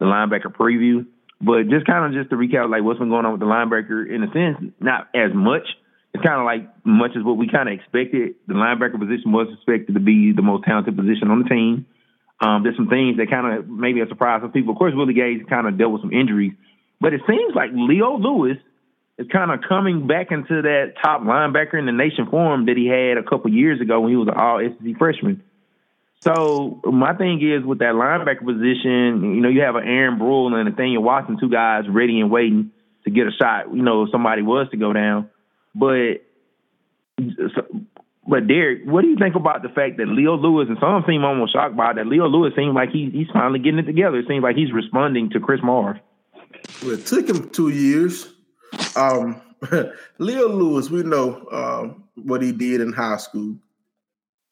the linebacker preview. But just to recap, like, what's been going on with the linebacker, in a sense, not as much. It's kind of like much as what we kind of expected. The linebacker position was expected to be the most talented position on the team. There's some things that kind of maybe a surprise for people. Of course, Willie Gay kind of dealt with some injuries. But it seems like Leo Lewis is kind of coming back into that top linebacker in the nation form that he had a couple years ago when he was an all-SEC freshman. So my thing is with that linebacker position, you know, you have an Aaron Brule and Nathaniel Watson, 2 guys ready and waiting to get a shot, you know, if somebody was to go down. But Derek, what do you think about the fact that Leo Lewis, and some seem almost shocked by that, Leo Lewis seems like he's finally getting it together. It seems like he's responding to Chris Marr. Well, it took him 2 years. Leo Lewis, we know what he did in high school.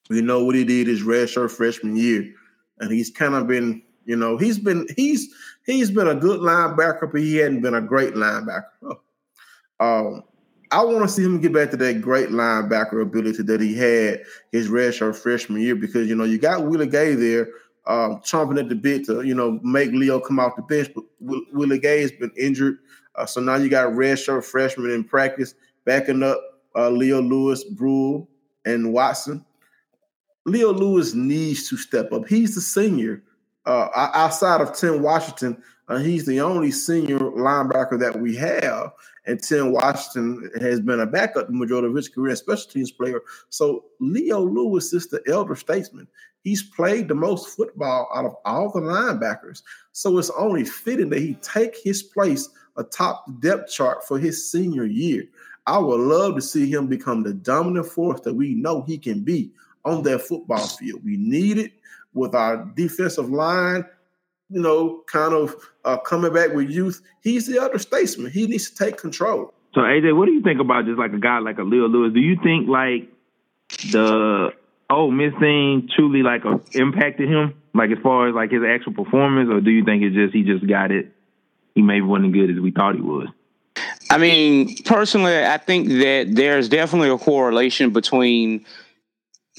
We know what he did his redshirt freshman year, and he's kind of been, you know, he's been a good linebacker, but he hadn't been a great linebacker. I want to see him get back to that great linebacker ability that he had his redshirt freshman year, because, you know, you got Willie Gay there chomping at the bit to, you know, make Leo come off the bench, but Willie Gay has been injured, so now you got redshirt freshman in practice backing up Leo Lewis, Brule, and Watson. Leo Lewis needs to step up. He's the senior. Outside of Tim Washington, he's the only senior linebacker that we have. And Tim Washington has been a backup the majority of his career, a special teams player. So Leo Lewis is the elder statesman. He's played the most football out of all the linebackers. So it's only fitting that he take his place atop the depth chart for his senior year. I would love to see him become the dominant force that we know he can be on that football field. We need it with our defensive line, you know, kind of coming back with youth. He's the elder statesman. He needs to take control. So, AJ, what do you think about just like a guy like a Leo Lewis? Do you think like the Ole Miss thing truly like impacted him, like as far as like his actual performance, or do you think it's just he just got it he maybe wasn't as good as we thought he was. I mean, personally, I think that there's definitely a correlation between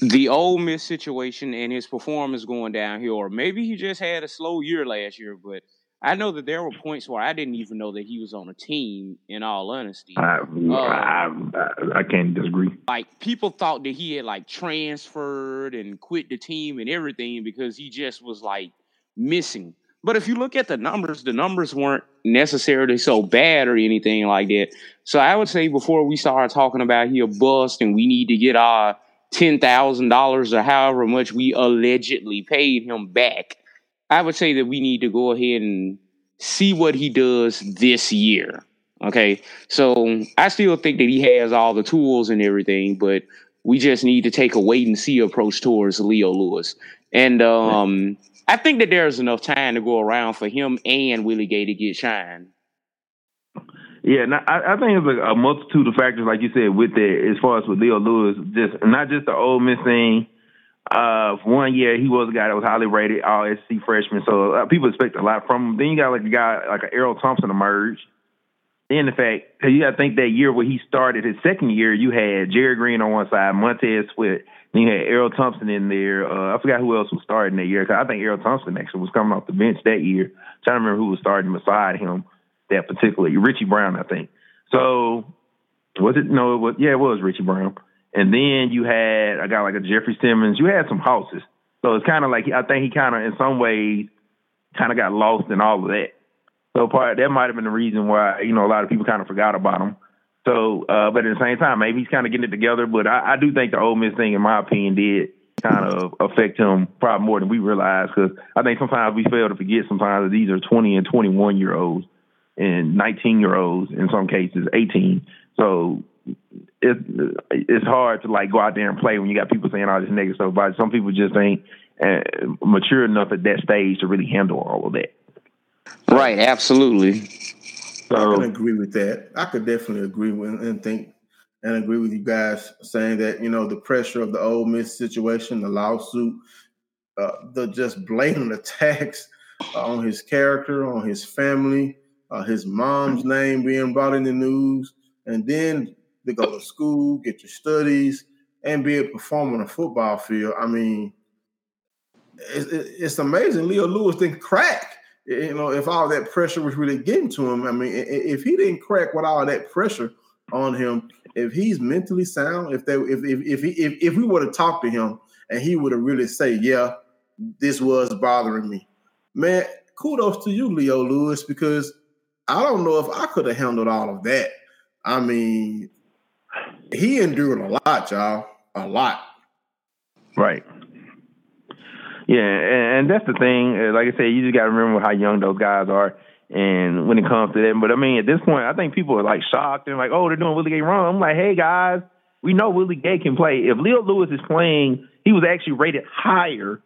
the Ole Miss situation and his performance going downhill, or maybe he just had a slow year last year. But I know that there were points where I didn't even know that he was on a team, in all honesty. I can't disagree. Like, people thought that he had, like, transferred and quit the team and everything because he just was, like, missing. But if you look at the numbers weren't necessarily so bad or anything like that. So I would say before we start talking about he a bust and we need to get our $10,000 or however much we allegedly paid him back, I would say that we need to go ahead and see what he does this year. Okay, so I still think that he has all the tools and everything, but we just need to take a wait-and-see approach towards Leo Lewis. And I think that there's enough time to go around for him and Willie Gay to get shine. Yeah, and I think it's a multitude of factors, like you said, with that, as far as with Leo Lewis, just not just the Ole Miss thing. One year, he was a guy that was highly rated, all SEC freshman, so people expect a lot from him. Then you got like a guy like Errol Thompson emerge. Then the fact, because you got to think that year where he started, his second year, you had Jerry Green on one side, Montez Sweat, then you had Errol Thompson in there. I forgot who else was starting that year, because I think Errol Thompson actually was coming off the bench that year. I'm trying to remember who was starting beside him that particular year. Richie Brown, I think. So, was it? No, it was. Yeah, it was Richie Brown. And then you had a guy like a Jeffrey Simmons. You had some houses. So it's kind of like, I think he kind of, in some ways, kind of got lost in all of that. So part that might have been the reason why, you know, a lot of people kind of forgot about him. So, but at the same time, maybe he's kind of getting it together. But I do think the Ole Miss thing, in my opinion, did kind of affect him probably more than we realized. Because I think sometimes we fail to forget sometimes that these are 20 and 21-year-olds and 19-year-olds, in some cases, 18. So it's hard to, like, go out there and play when you got people saying all this negative stuff about it. Some people just ain't mature enough at that stage to really handle all of that. Right, absolutely. So I can agree with that. I could definitely agree with and agree with you guys saying that, you know, the pressure of the Ole Miss situation, the lawsuit, the just blatant attacks on his character, on his family, his mom's name being brought in the news, and then to go to school, get your studies, and be a performer on a football field. I mean, it's amazing. Leo Lewis didn't crack. You know, if all that pressure was really getting to him, I mean, if he didn't crack with all that pressure on him, if he's mentally sound, if we would have talked to him and he would have really said, yeah, this was bothering me, man, kudos to you, Leo Lewis, because I don't know if I could have handled all of that. I mean, he endured a lot, y'all. A lot. Right. Yeah, and that's the thing. Like I said, you just got to remember how young those guys are and when it comes to them. But, I mean, at this point, I think people are, like, shocked and like, oh, they're doing Willie Gay wrong. I'm like, hey, guys, we know Willie Gay can play. If Leo Lewis is playing, he was actually rated higher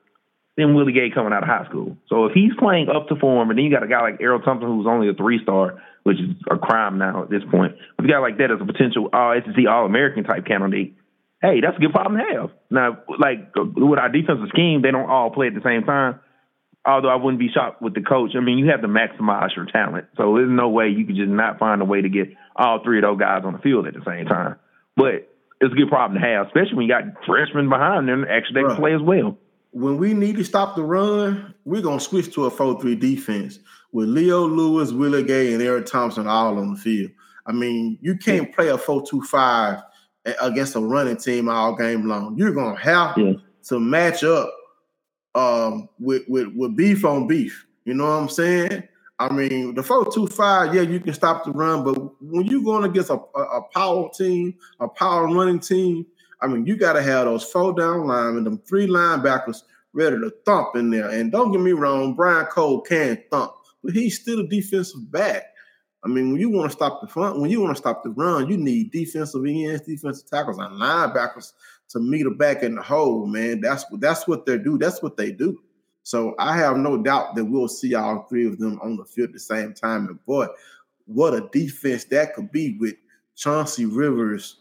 than Willie Gay coming out of high school. So if he's playing up to form, and then you got a guy like Errol Thompson who's only a three-star, which is a crime now at this point. If you got like that as a potential SEC All-American type candidate, hey, that's a good problem to have. Now, like with our defensive scheme, they don't all play at the same time, although I wouldn't be shocked with the coach. I mean, you have to maximize your talent. So there's no way you could just not find a way to get all three of those guys on the field at the same time. But it's a good problem to have, especially when you got freshmen behind them actually they can play as well. When we need to stop the run, we're going to switch to a 4-3 defense with Leo Lewis, Willie Gay, and Eric Thompson all on the field. I mean, you can't play a 4-2-5 against a running team all game long. You're going to have to match up with beef on beef. You know what I'm saying? I mean, the 4-2-5, yeah, you can stop the run, but when you're going against a power team, a power running team, I mean, you got to have those four down linemen, them three linebackers ready to thump in there. And don't get me wrong, Brian Cole can thump, but he's still a defensive back. I mean, when you want to stop the front, when you want to stop the run, you need defensive ends, defensive tackles, and linebackers to meet a back in the hole, man. That's what they do. That's what they do. So I have no doubt that we'll see all three of them on the field at the same time. And boy, what a defense that could be with Chauncey Rivers,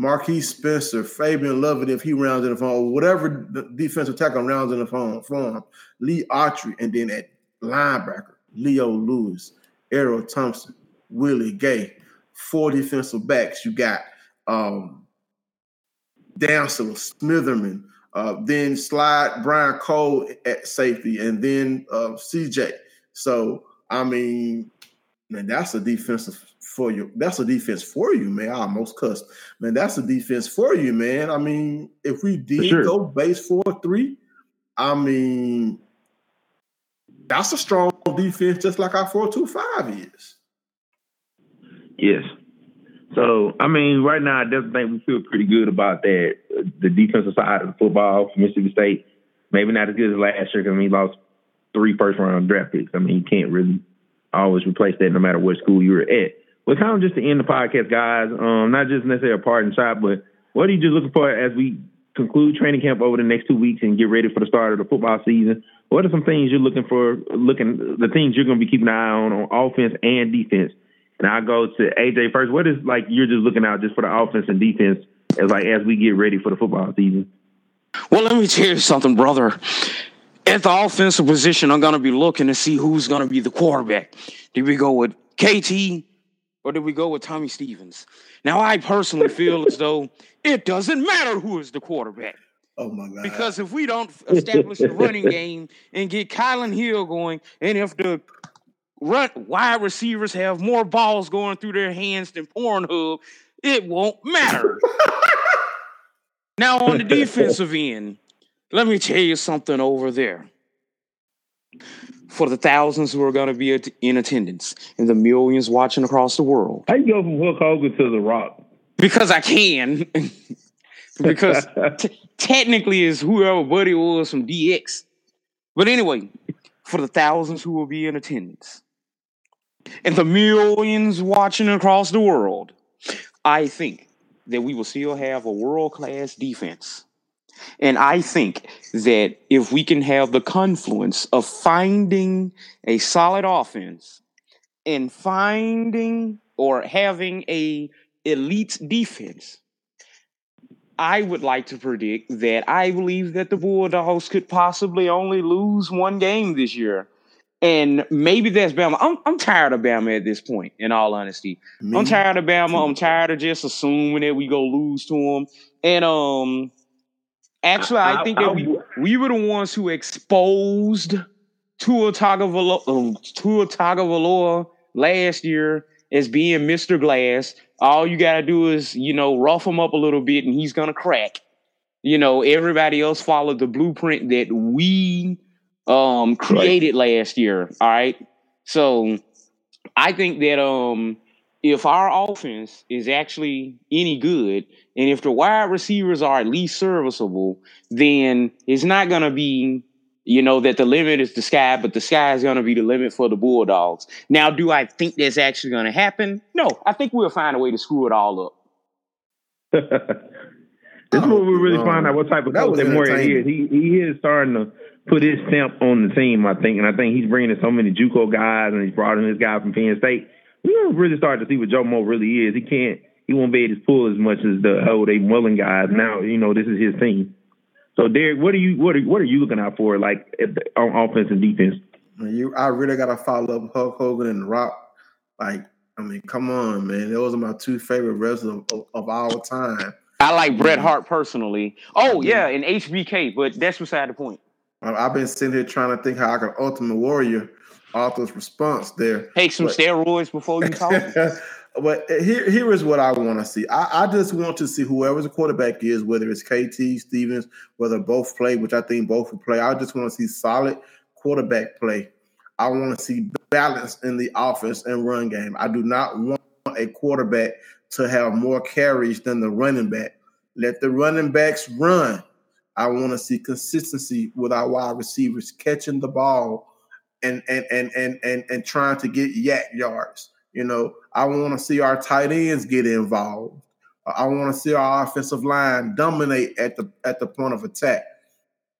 Marquise Spencer, Fabian Lovett, if he rounds in the phone, whatever the defensive tackle rounds in the phone, Lee Autry, and then at linebacker. Leo Lewis, Errol Thompson, Willie Gay. 4 defensive backs. You got Dancil, Smitherman, then slide Brian Cole at safety, and then CJ. So, I mean, man, that's a defensive for you. That's a defense for you, man. I almost cussed. Man, that's a defense for you, man. I mean, if we did go base 4-3, I mean, that's a strong defense just like our 4-2-5 is. Yes. So, I mean, right now, I definitely think we feel pretty good about that. The defensive side of the football for Mississippi State, maybe not as good as last year because, I mean, we lost 3 first-round draft picks. I mean, you can't really always replace that no matter what school you're at. But kind of just to end the podcast, guys, not just necessarily a parting shot, but what are you just looking for as we conclude training camp over the next 2 weeks and get ready for the start of the football season? What are some things you're looking for, the things you're going to be keeping an eye on offense and defense? And I'll go to AJ first. What is, like, you're just looking out just for the offense and defense as, like, as we get ready for the football season? Well, let me tell you something, brother. At the offensive position, I'm going to be looking to see who's going to be the quarterback. Did we go with KT or did we go with Tommy Stevens? Now, I personally feel as though it doesn't matter who is the quarterback. Oh, my God. Because if we don't establish the running game and get Calvin Hill going, and if the wide receivers have more balls going through their hands than Pornhub, it won't matter. Now, on the defensive end, let me tell you something over there. For the thousands who are going to be in attendance and the millions watching across the world. How you go from Hulk Hogan to The Rock? Because I can. Because technically it's whoever buddy was from DX. But anyway, for the thousands who will be in attendance. And the millions watching across the world, I think that we will still have a world-class defense. And I think that if we can have the confluence of finding a solid offense and finding or having a elite defense, I would like to predict that I believe that the Bulldogs could possibly only lose 1 game this year. And maybe that's Bama. I'm tired of Bama at this point, in all honesty. I'm tired of Bama. I'm tired of just assuming that we go lose to them. And actually, I think that we were the ones who exposed Tua Tagovailoa last year as being Mr. Glass. All you got to do is, you know, rough him up a little bit and he's going to crack. You know, everybody else followed the blueprint that we created last year. All right. So I think that if our offense is actually any good and if the wide receivers are at least serviceable, then it's not going to be, you know, that the limit is the sky, but the sky is going to be the limit for the Bulldogs. Now, do I think that's actually going to happen? No, I think we'll find a way to screw it all up. This is what we really find out what type of coach that Moorhead is. He is starting to put his stamp on the team, I think. And I think he's bringing in so many JUCO guys, and he's brought in this guy from Penn State. We're really starting to see what Joe Moore really is. He won't be at his pull as much as the old A. Mullen guys. Now, you know, this is his team. So, Derek, what are you looking out for, like, on offense and defense? I really got to follow up Hulk Hogan and The Rock. Like, I mean, come on, man. Those are my 2 favorite wrestlers of all time. I like Bret Hart personally. Oh, yeah, and HBK, but that's beside the point. I've been sitting here trying to think how I could Ultimate Warrior Arthur's response there. Take some steroids before you talk. But here is what I want to see. I just want to see whoever the quarterback is, whether it's KT, Stevens, whether both play, which I think both will play. I just want to see solid quarterback play. I want to see balance in the offense and run game. I do not want a quarterback to have more carries than the running back. Let the running backs run. I want to see consistency with our wide receivers catching the ball and trying to get yak yards. You know, I want to see our tight ends get involved. I want to see our offensive line dominate at the point of attack.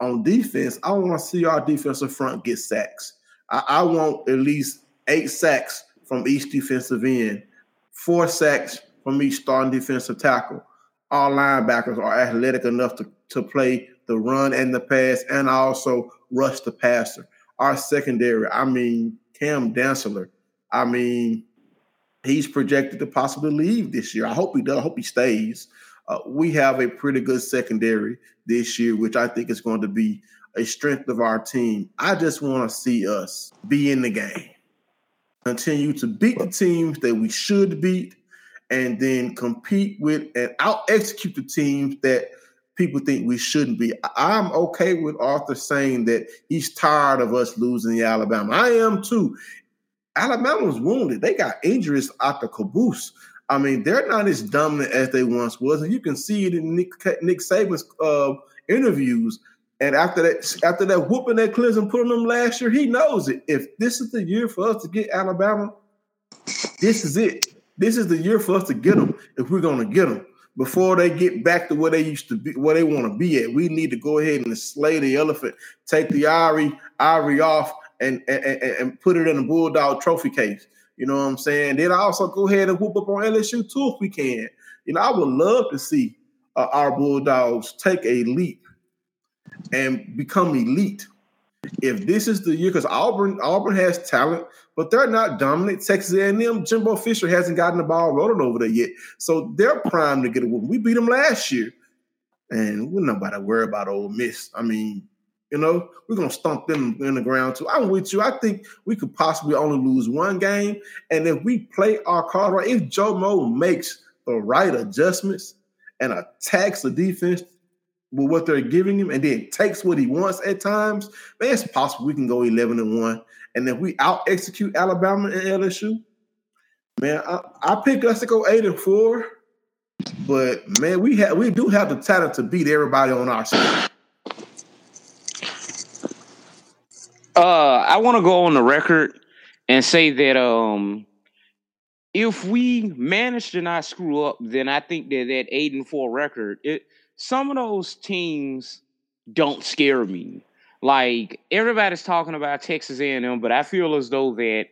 On defense, I want to see our defensive front get sacks. I want at least 8 sacks from each defensive end, 4 sacks from each starting defensive tackle. Our linebackers are athletic enough to play the run and the pass and also rush the passer. Our secondary, I mean, Cam Dantzler. I mean, he's projected to possibly leave this year. I hope he does. I hope he stays. We have a pretty good secondary this year, which I think is going to be a strength of our team. I just want to see us be in the game, continue to beat the teams that we should beat, and then compete with and out-execute the teams that people think we shouldn't be. I'm okay with Arthur saying that he's tired of us losing to Alabama. I am too. Alabama was wounded. They got injuries out the caboose. I mean, they're not as dominant as they once was, and you can see it in Nick Saban's interviews. And after that whooping that Clemson put on them last year, he knows it. If this is the year for us to get Alabama, this is it. This is the year for us to get them if we're going to get them before they get back to where they used to be, where they want to be at. We need to go ahead and slay the elephant, take the Irie off, and put it in a Bulldog trophy case. You know what I'm saying? Then I also go ahead and whoop up on LSU too if we can. You know, I would love to see our Bulldogs take a leap and become elite. If this is the year, because Auburn has talent, but they're not dominant. Texas A&M, Jimbo Fisher hasn't gotten the ball rolling over there yet. So they're primed to get a win. We beat them last year. And we're not about to worry about Ole Miss. I mean, you know, we're going to stomp them in the ground too. I'm with you. I think we could possibly only lose one game. And if we play our card right, if Joe Mo makes the right adjustments and attacks the defense with what they're giving him, and then takes what he wants at times, man, it's possible we can go 11-1. And if we out-execute Alabama and LSU, man, I pick us to go 8-4. But man, we do have the talent to beat everybody on our side. I want to go on the record and say that if we manage to not screw up, then I think that 8-4 record some of those teams don't scare me. Like, everybody's talking about Texas A&M, but I feel as though that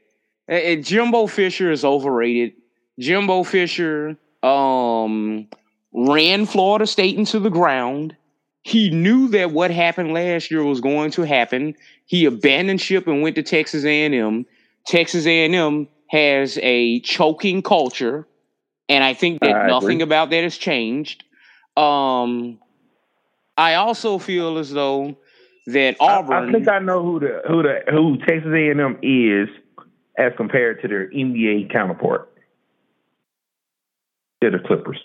Jimbo Fisher is overrated. Jimbo Fisher ran Florida State into the ground. He knew that what happened last year was going to happen. He abandoned ship and went to Texas A&M. Texas A&M has a choking culture, and I think that nothing about that has changed. I also feel as though that Auburn. I think I know who Texas A&M is as compared to their NBA counterpart. They're the Clippers.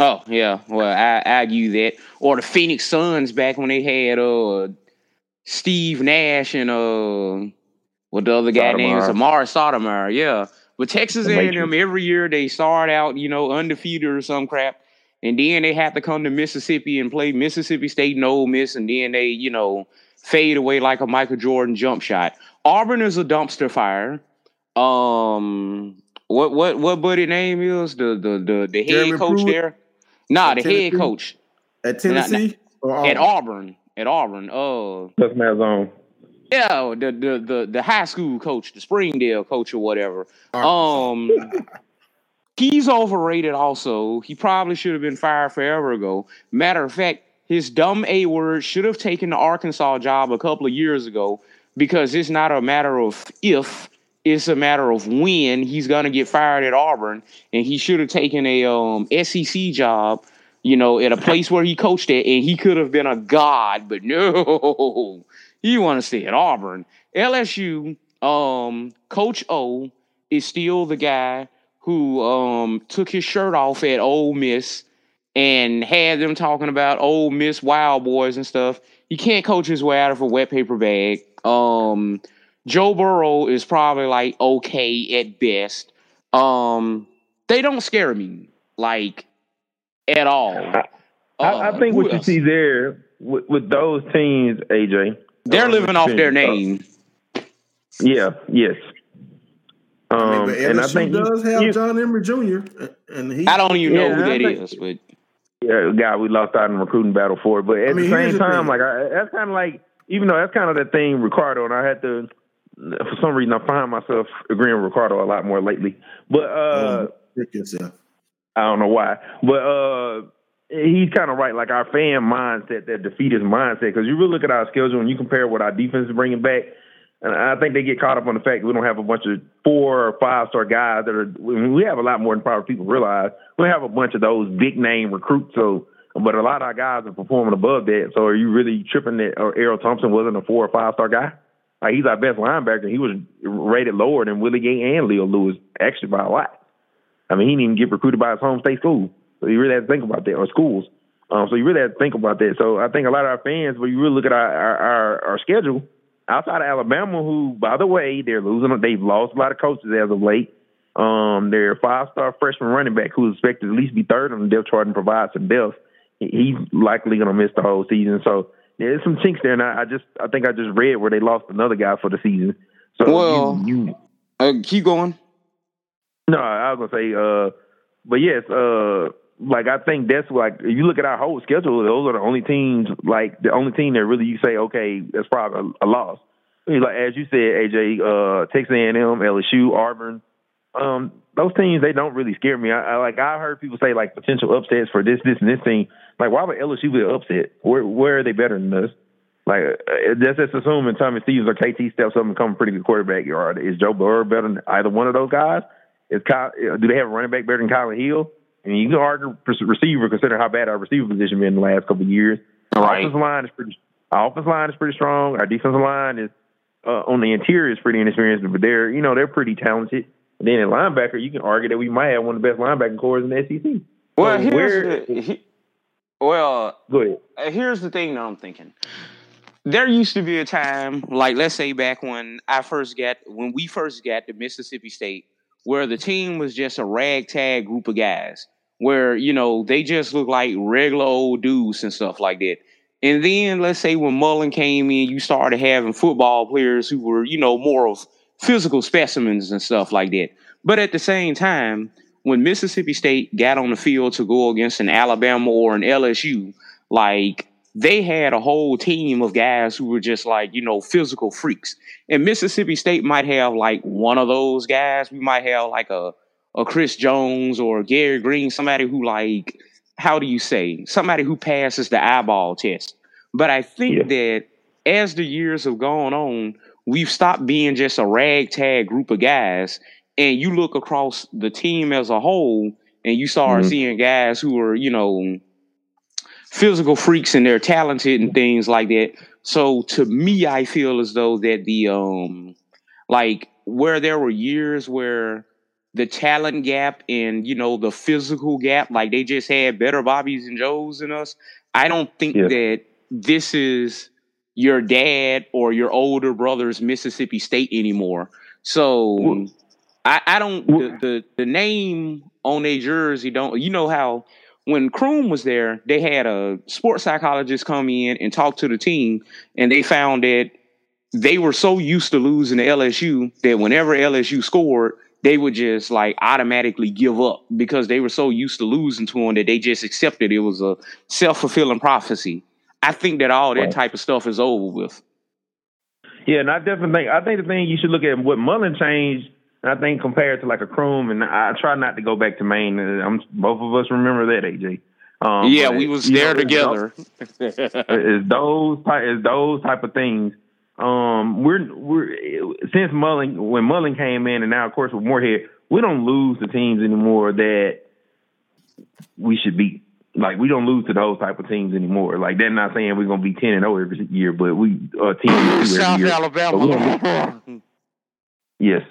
Oh yeah, well I argue that, or the Phoenix Suns back when they had Steve Nash and what the other guy named Amari Sotomayor. Yeah, but Texas A&M every year they start out undefeated or some crap. And then they have to come to Mississippi and play Mississippi State and Ole Miss, and then they, fade away like a Michael Jordan jump shot. Auburn is a dumpster fire. What buddy name is the head coach Pruitt there? Nah, the head coach at Tennessee or Auburn? At Auburn. That's my zone. Yeah, the high school coach, the Springdale coach or whatever. He's overrated also. He probably should have been fired forever ago. Matter of fact, his dumb A-word should have taken the Arkansas job a couple of years ago, because it's not a matter of if, it's a matter of when he's going to get fired at Auburn, and he should have taken a SEC job, at a place where he coached at, and he could have been a god, but no, he want to stay at Auburn. LSU, Coach O is still the guy who took his shirt off at Ole Miss and had them talking about Ole Miss Wild Boys and stuff. He can't coach his way out of a wet paper bag. Joe Burrow is probably like okay at best. They don't scare me like at all. I think what you see there with those teams, AJ, they're living off their name. Yes. But LSU and I think does have John Emery Jr. And I don't even know who that is, but guy we lost out in recruiting battle for. But at the same time, that's kind of like, even though that's kind of the thing, Ricardo and I had to. For some reason, I find myself agreeing with Ricardo a lot more lately. But I don't know why. But he's kind of right. Like our fan mindset, that defeatist mindset, because you really look at our schedule and you compare what our defense is bringing back. And I think they get caught up on the fact that we don't have a bunch of 4 or 5-star guys that are. We have a lot more than probably people realize. We have a bunch of those big name recruits. So, but a lot of our guys are performing above that. So, are you really tripping that Errol Thompson wasn't a 4 or 5-star guy? Like, he's our best linebacker. He was rated lower than Willie Gay and Leo Lewis, actually by a lot. I mean, he didn't even get recruited by his home state school. So you really have to think about that, or schools. So you really have to think about that. So I think a lot of our fans, when you really look at our schedule, outside of Alabama, who, by the way, they're losing. They've lost a lot of coaches as of late. Their 5-star freshman running back, who's expected to at least be third on the depth chart and provide some depth, he's likely going to miss the whole season. So there's some chinks there, and I think I just read where they lost another guy for the season. So well, you keep going. No, I was going to say, but yes, like, I think that's, like, if you look at our whole schedule, those are the only teams, like, the only team that really you say, okay, that's probably a loss. Like, as you said, AJ, Texas A&M, LSU, Auburn, those teams, they don't really scare me. I heard people say, like, potential upsets for this, and this team. Like, why would LSU be an upset? Where are they better than us? Like, that's assuming Tommy Stevens or KT steps up and become a pretty good quarterback. Or is Joe Burrow better than either one of those guys? Do they have a running back better than Calvin Hill? I mean, you can argue receiver, considering how bad our receiver position been in the last couple of years. All right. Our offensive line is pretty strong. Our defensive line is on the interior is pretty inexperienced, but they're pretty talented. And then in linebacker, you can argue that we might have one of the best linebacking cores in the SEC. Well, so here's the thing that I'm thinking. There used to be a time, like let's say back when we first got to Mississippi State, where the team was just a ragtag group of guys, where, they just look like regular old dudes and stuff like that. And then, let's say when Mullen came in, you started having football players who were, more of physical specimens and stuff like that. But at the same time, when Mississippi State got on the field to go against an Alabama or an LSU, like, they had a whole team of guys who were just like, physical freaks. And Mississippi State might have like one of those guys. We might have like a Chris Jones or a Gary Green, somebody who like, how do you say, somebody who passes the eyeball test. But I think that as the years have gone on, we've stopped being just a ragtag group of guys. And you look across the team as a whole and you start seeing guys who are, physical freaks, and they're talented and things like that. So to me, I feel as though that the where there were years where the talent gap and the physical gap, like they just had better Bobbies and Joes than us. I don't think that this is your dad or your older brother's Mississippi State anymore. So the name on their jersey don't. You know how. When Kroom was there, they had a sports psychologist come in and talk to the team, and they found that they were so used to losing to LSU that whenever LSU scored, they would just like automatically give up because they were so used to losing to them that they just accepted it was a self-fulfilling prophecy. I think that all that type of stuff is over with. Yeah, and I think the thing you should look at what Mullen changed, I think compared to like a Kroom, and I try not to go back to Maine. Both of us remember that, AJ. We was there together. It's those type of things. Since when Mullen came in, and now of course with Moorhead, we don't lose to teams anymore that we should beat. Like we don't lose to those type of teams anymore. Like they're not saying we're gonna be 10-0 every year, but we are 10-2 South every year. Alabama. Yes.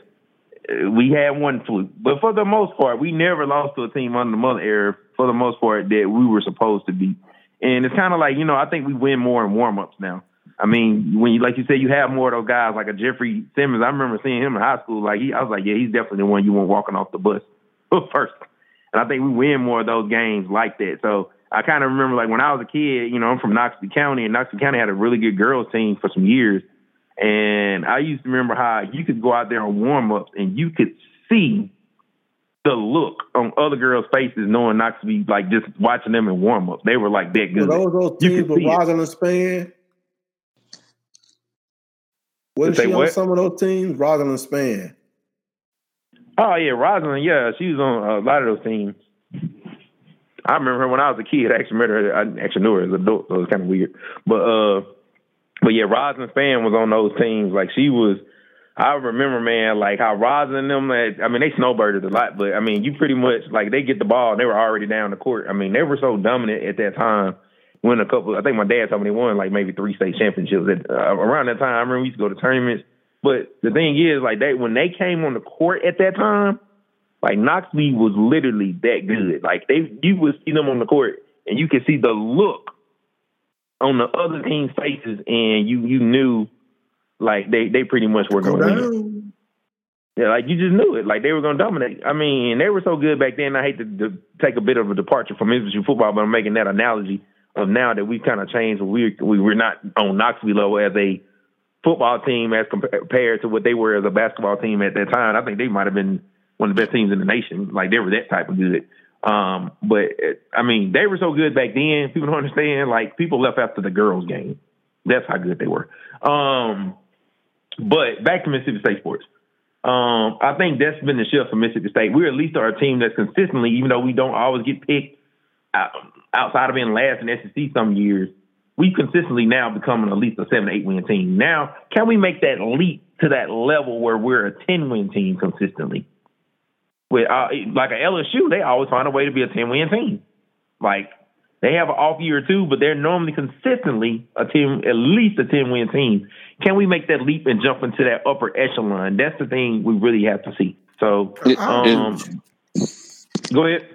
We had one fluke, but for the most part, we never lost to a team under the Mullen era. For the most part, that we were supposed to beat, and it's kind of like I think we win more in warm-ups now. I mean, when you like you say, you have more of those guys like a Jeffrey Simmons. I remember seeing him in high school. Like I was like, yeah, he's definitely the one you want walking off the bus first. And I think we win more of those games like that. So I kind of remember like when I was a kid. I'm from Knoxville County, and Knoxville County had a really good girls team for some years. And I used to remember how you could go out there on warm-ups and you could see the look on other girls' faces knowing not to be, like, just watching them in warm-ups. They were, like, that good. Were those teams with Rosalind Spann? Wasn't she on some of those teams? Rosalind Spann. Oh, yeah, Rosalind, yeah. She was on a lot of those teams. I remember her when I was a kid. I actually met her. I actually knew her as an adult, so it was kind of weird. But But yeah, Roslyn Fan was on those teams. Like, she was, I remember, man, like how Roslyn and them, I mean, they snowbirded a lot, but I mean, you pretty much, like, they get the ball and they were already down the court. I mean, they were so dominant at that time. Won a couple, I think my dad told me they won like maybe 3 state championships. Around that time, I remember we used to go to tournaments. But the thing is, like, they, when they came on the court at that time, like, Knoxville was literally that good. Like, you would see them on the court and you could see the look on the other team's faces, and you knew, like, they pretty much were going to win. Yeah, like, you just knew it. Like, they were going to dominate. I mean, they were so good back then. I hate to take a bit of a departure from Mississippi football, but I'm making that analogy of now that we've kind of changed. We're not on Knoxville level as a football team as compared to what they were as a basketball team at that time. I think they might have been one of the best teams in the nation. Like, they were that type of good. But, I mean, they were so good back then. People don't understand. Like, people left after the girls' game. That's how good they were. But back to Mississippi State sports. I think that's been the shift for Mississippi State. We at least are a team that's consistently, even though we don't always get picked outside of being last in SEC some years, we consistently now become at least a 7-8 win team. Now, can we make that leap to that level where we're a 10-win team consistently? With like an LSU, they always find a way to be a 10-win team. Like, they have an off year or two, but they're normally consistently at least a 10-win team. Can we make that leap and jump into that upper echelon? That's the thing we really have to see. So, go ahead.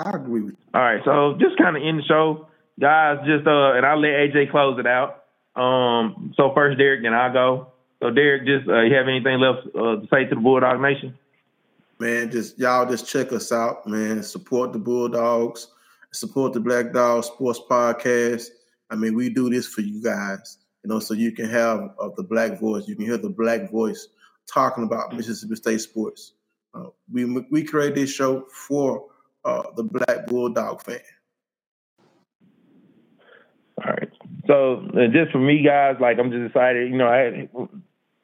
I agree with you. All right, so just kind of end the show, guys. Just and I'll let AJ close it out. So first Derek, then I'll go. So Derek, just you have anything left to say to the Bulldog Nation? Man, just y'all just check us out, man. Support the Bulldogs. Support the Black Dog Sports Podcast. I mean, we do this for you guys, you know, so you can have the black voice. You can hear the black voice talking about Mississippi State sports. We create this show for the Black Bulldog fan. All right. So just for me, guys, like, I'm just excited. You know,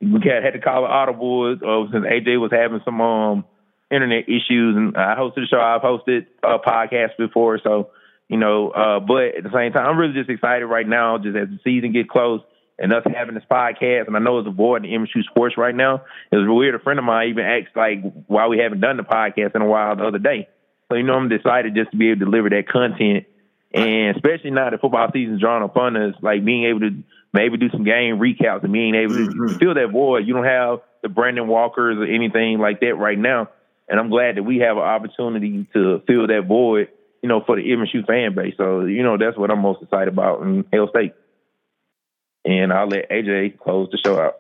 we had to call an audible since AJ was having some internet issues, and I hosted a show. I've hosted a podcast before, so, you know, but at the same time, I'm really just excited right now, just as the season gets close and us having this podcast. And I know it's a void in MSU sports right now. It was weird. A friend of mine even asked, like, why we haven't done the podcast in a while the other day. So, you know, I'm excited just to be able to deliver that content, and especially now that football season's drawn upon us, like, being able to maybe do some game recaps and being able to fill that void. You don't have the Brandon Walkers or anything like that right now. And I'm glad that we have an opportunity to fill that void, you know, for the MSU fan base. So, you know, that's what I'm most excited about in Hale State. And I'll let AJ close the show out.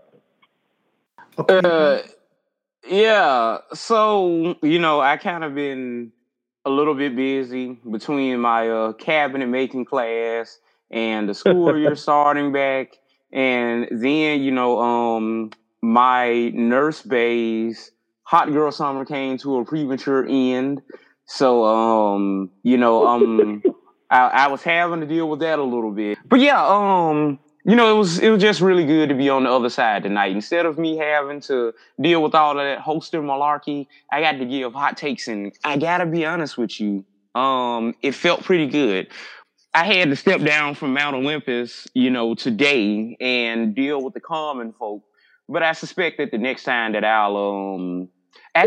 Yeah. So, you know, I kind of been a little bit busy between my cabinet making class and the school year starting back. And then, you know, my nurse base Hot Girl Summer came to a premature end. So, you know, I was having to deal with that a little bit. But yeah, you know, it was just really good to be on the other side tonight. Instead of me having to deal with all of that hosting malarkey, I got to give hot takes, and I gotta be honest with you, it felt pretty good. I had to step down from Mount Olympus, you know, today and deal with the common folk. But I suspect that the next time that I'll I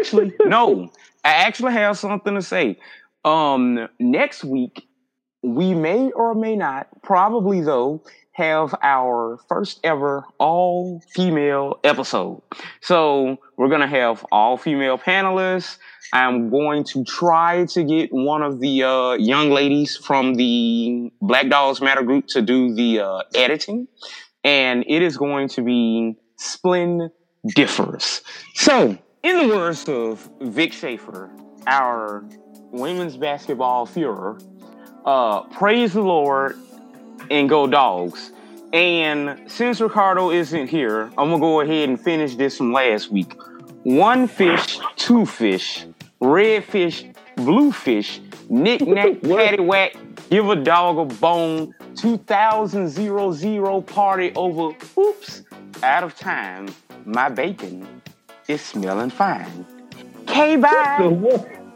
actually have something to say. Next week, we may or may not, probably though, have our first ever all-female episode. So we're going to have all-female panelists. I'm going to try to get one of the young ladies from the Black Dogs Matter group to do the editing. And it is going to be Splendiferous. So, in the words of Vic Schaefer, our women's basketball furor, praise the Lord and go Dogs. And since Ricardo isn't here, I'm gonna go ahead and finish this from last week. One fish, two fish, red fish, blue fish, knick-knack, paddywhack, give a dog a bone, 2000 party over, oops, out of time, my bacon is smelling fine. K-bye!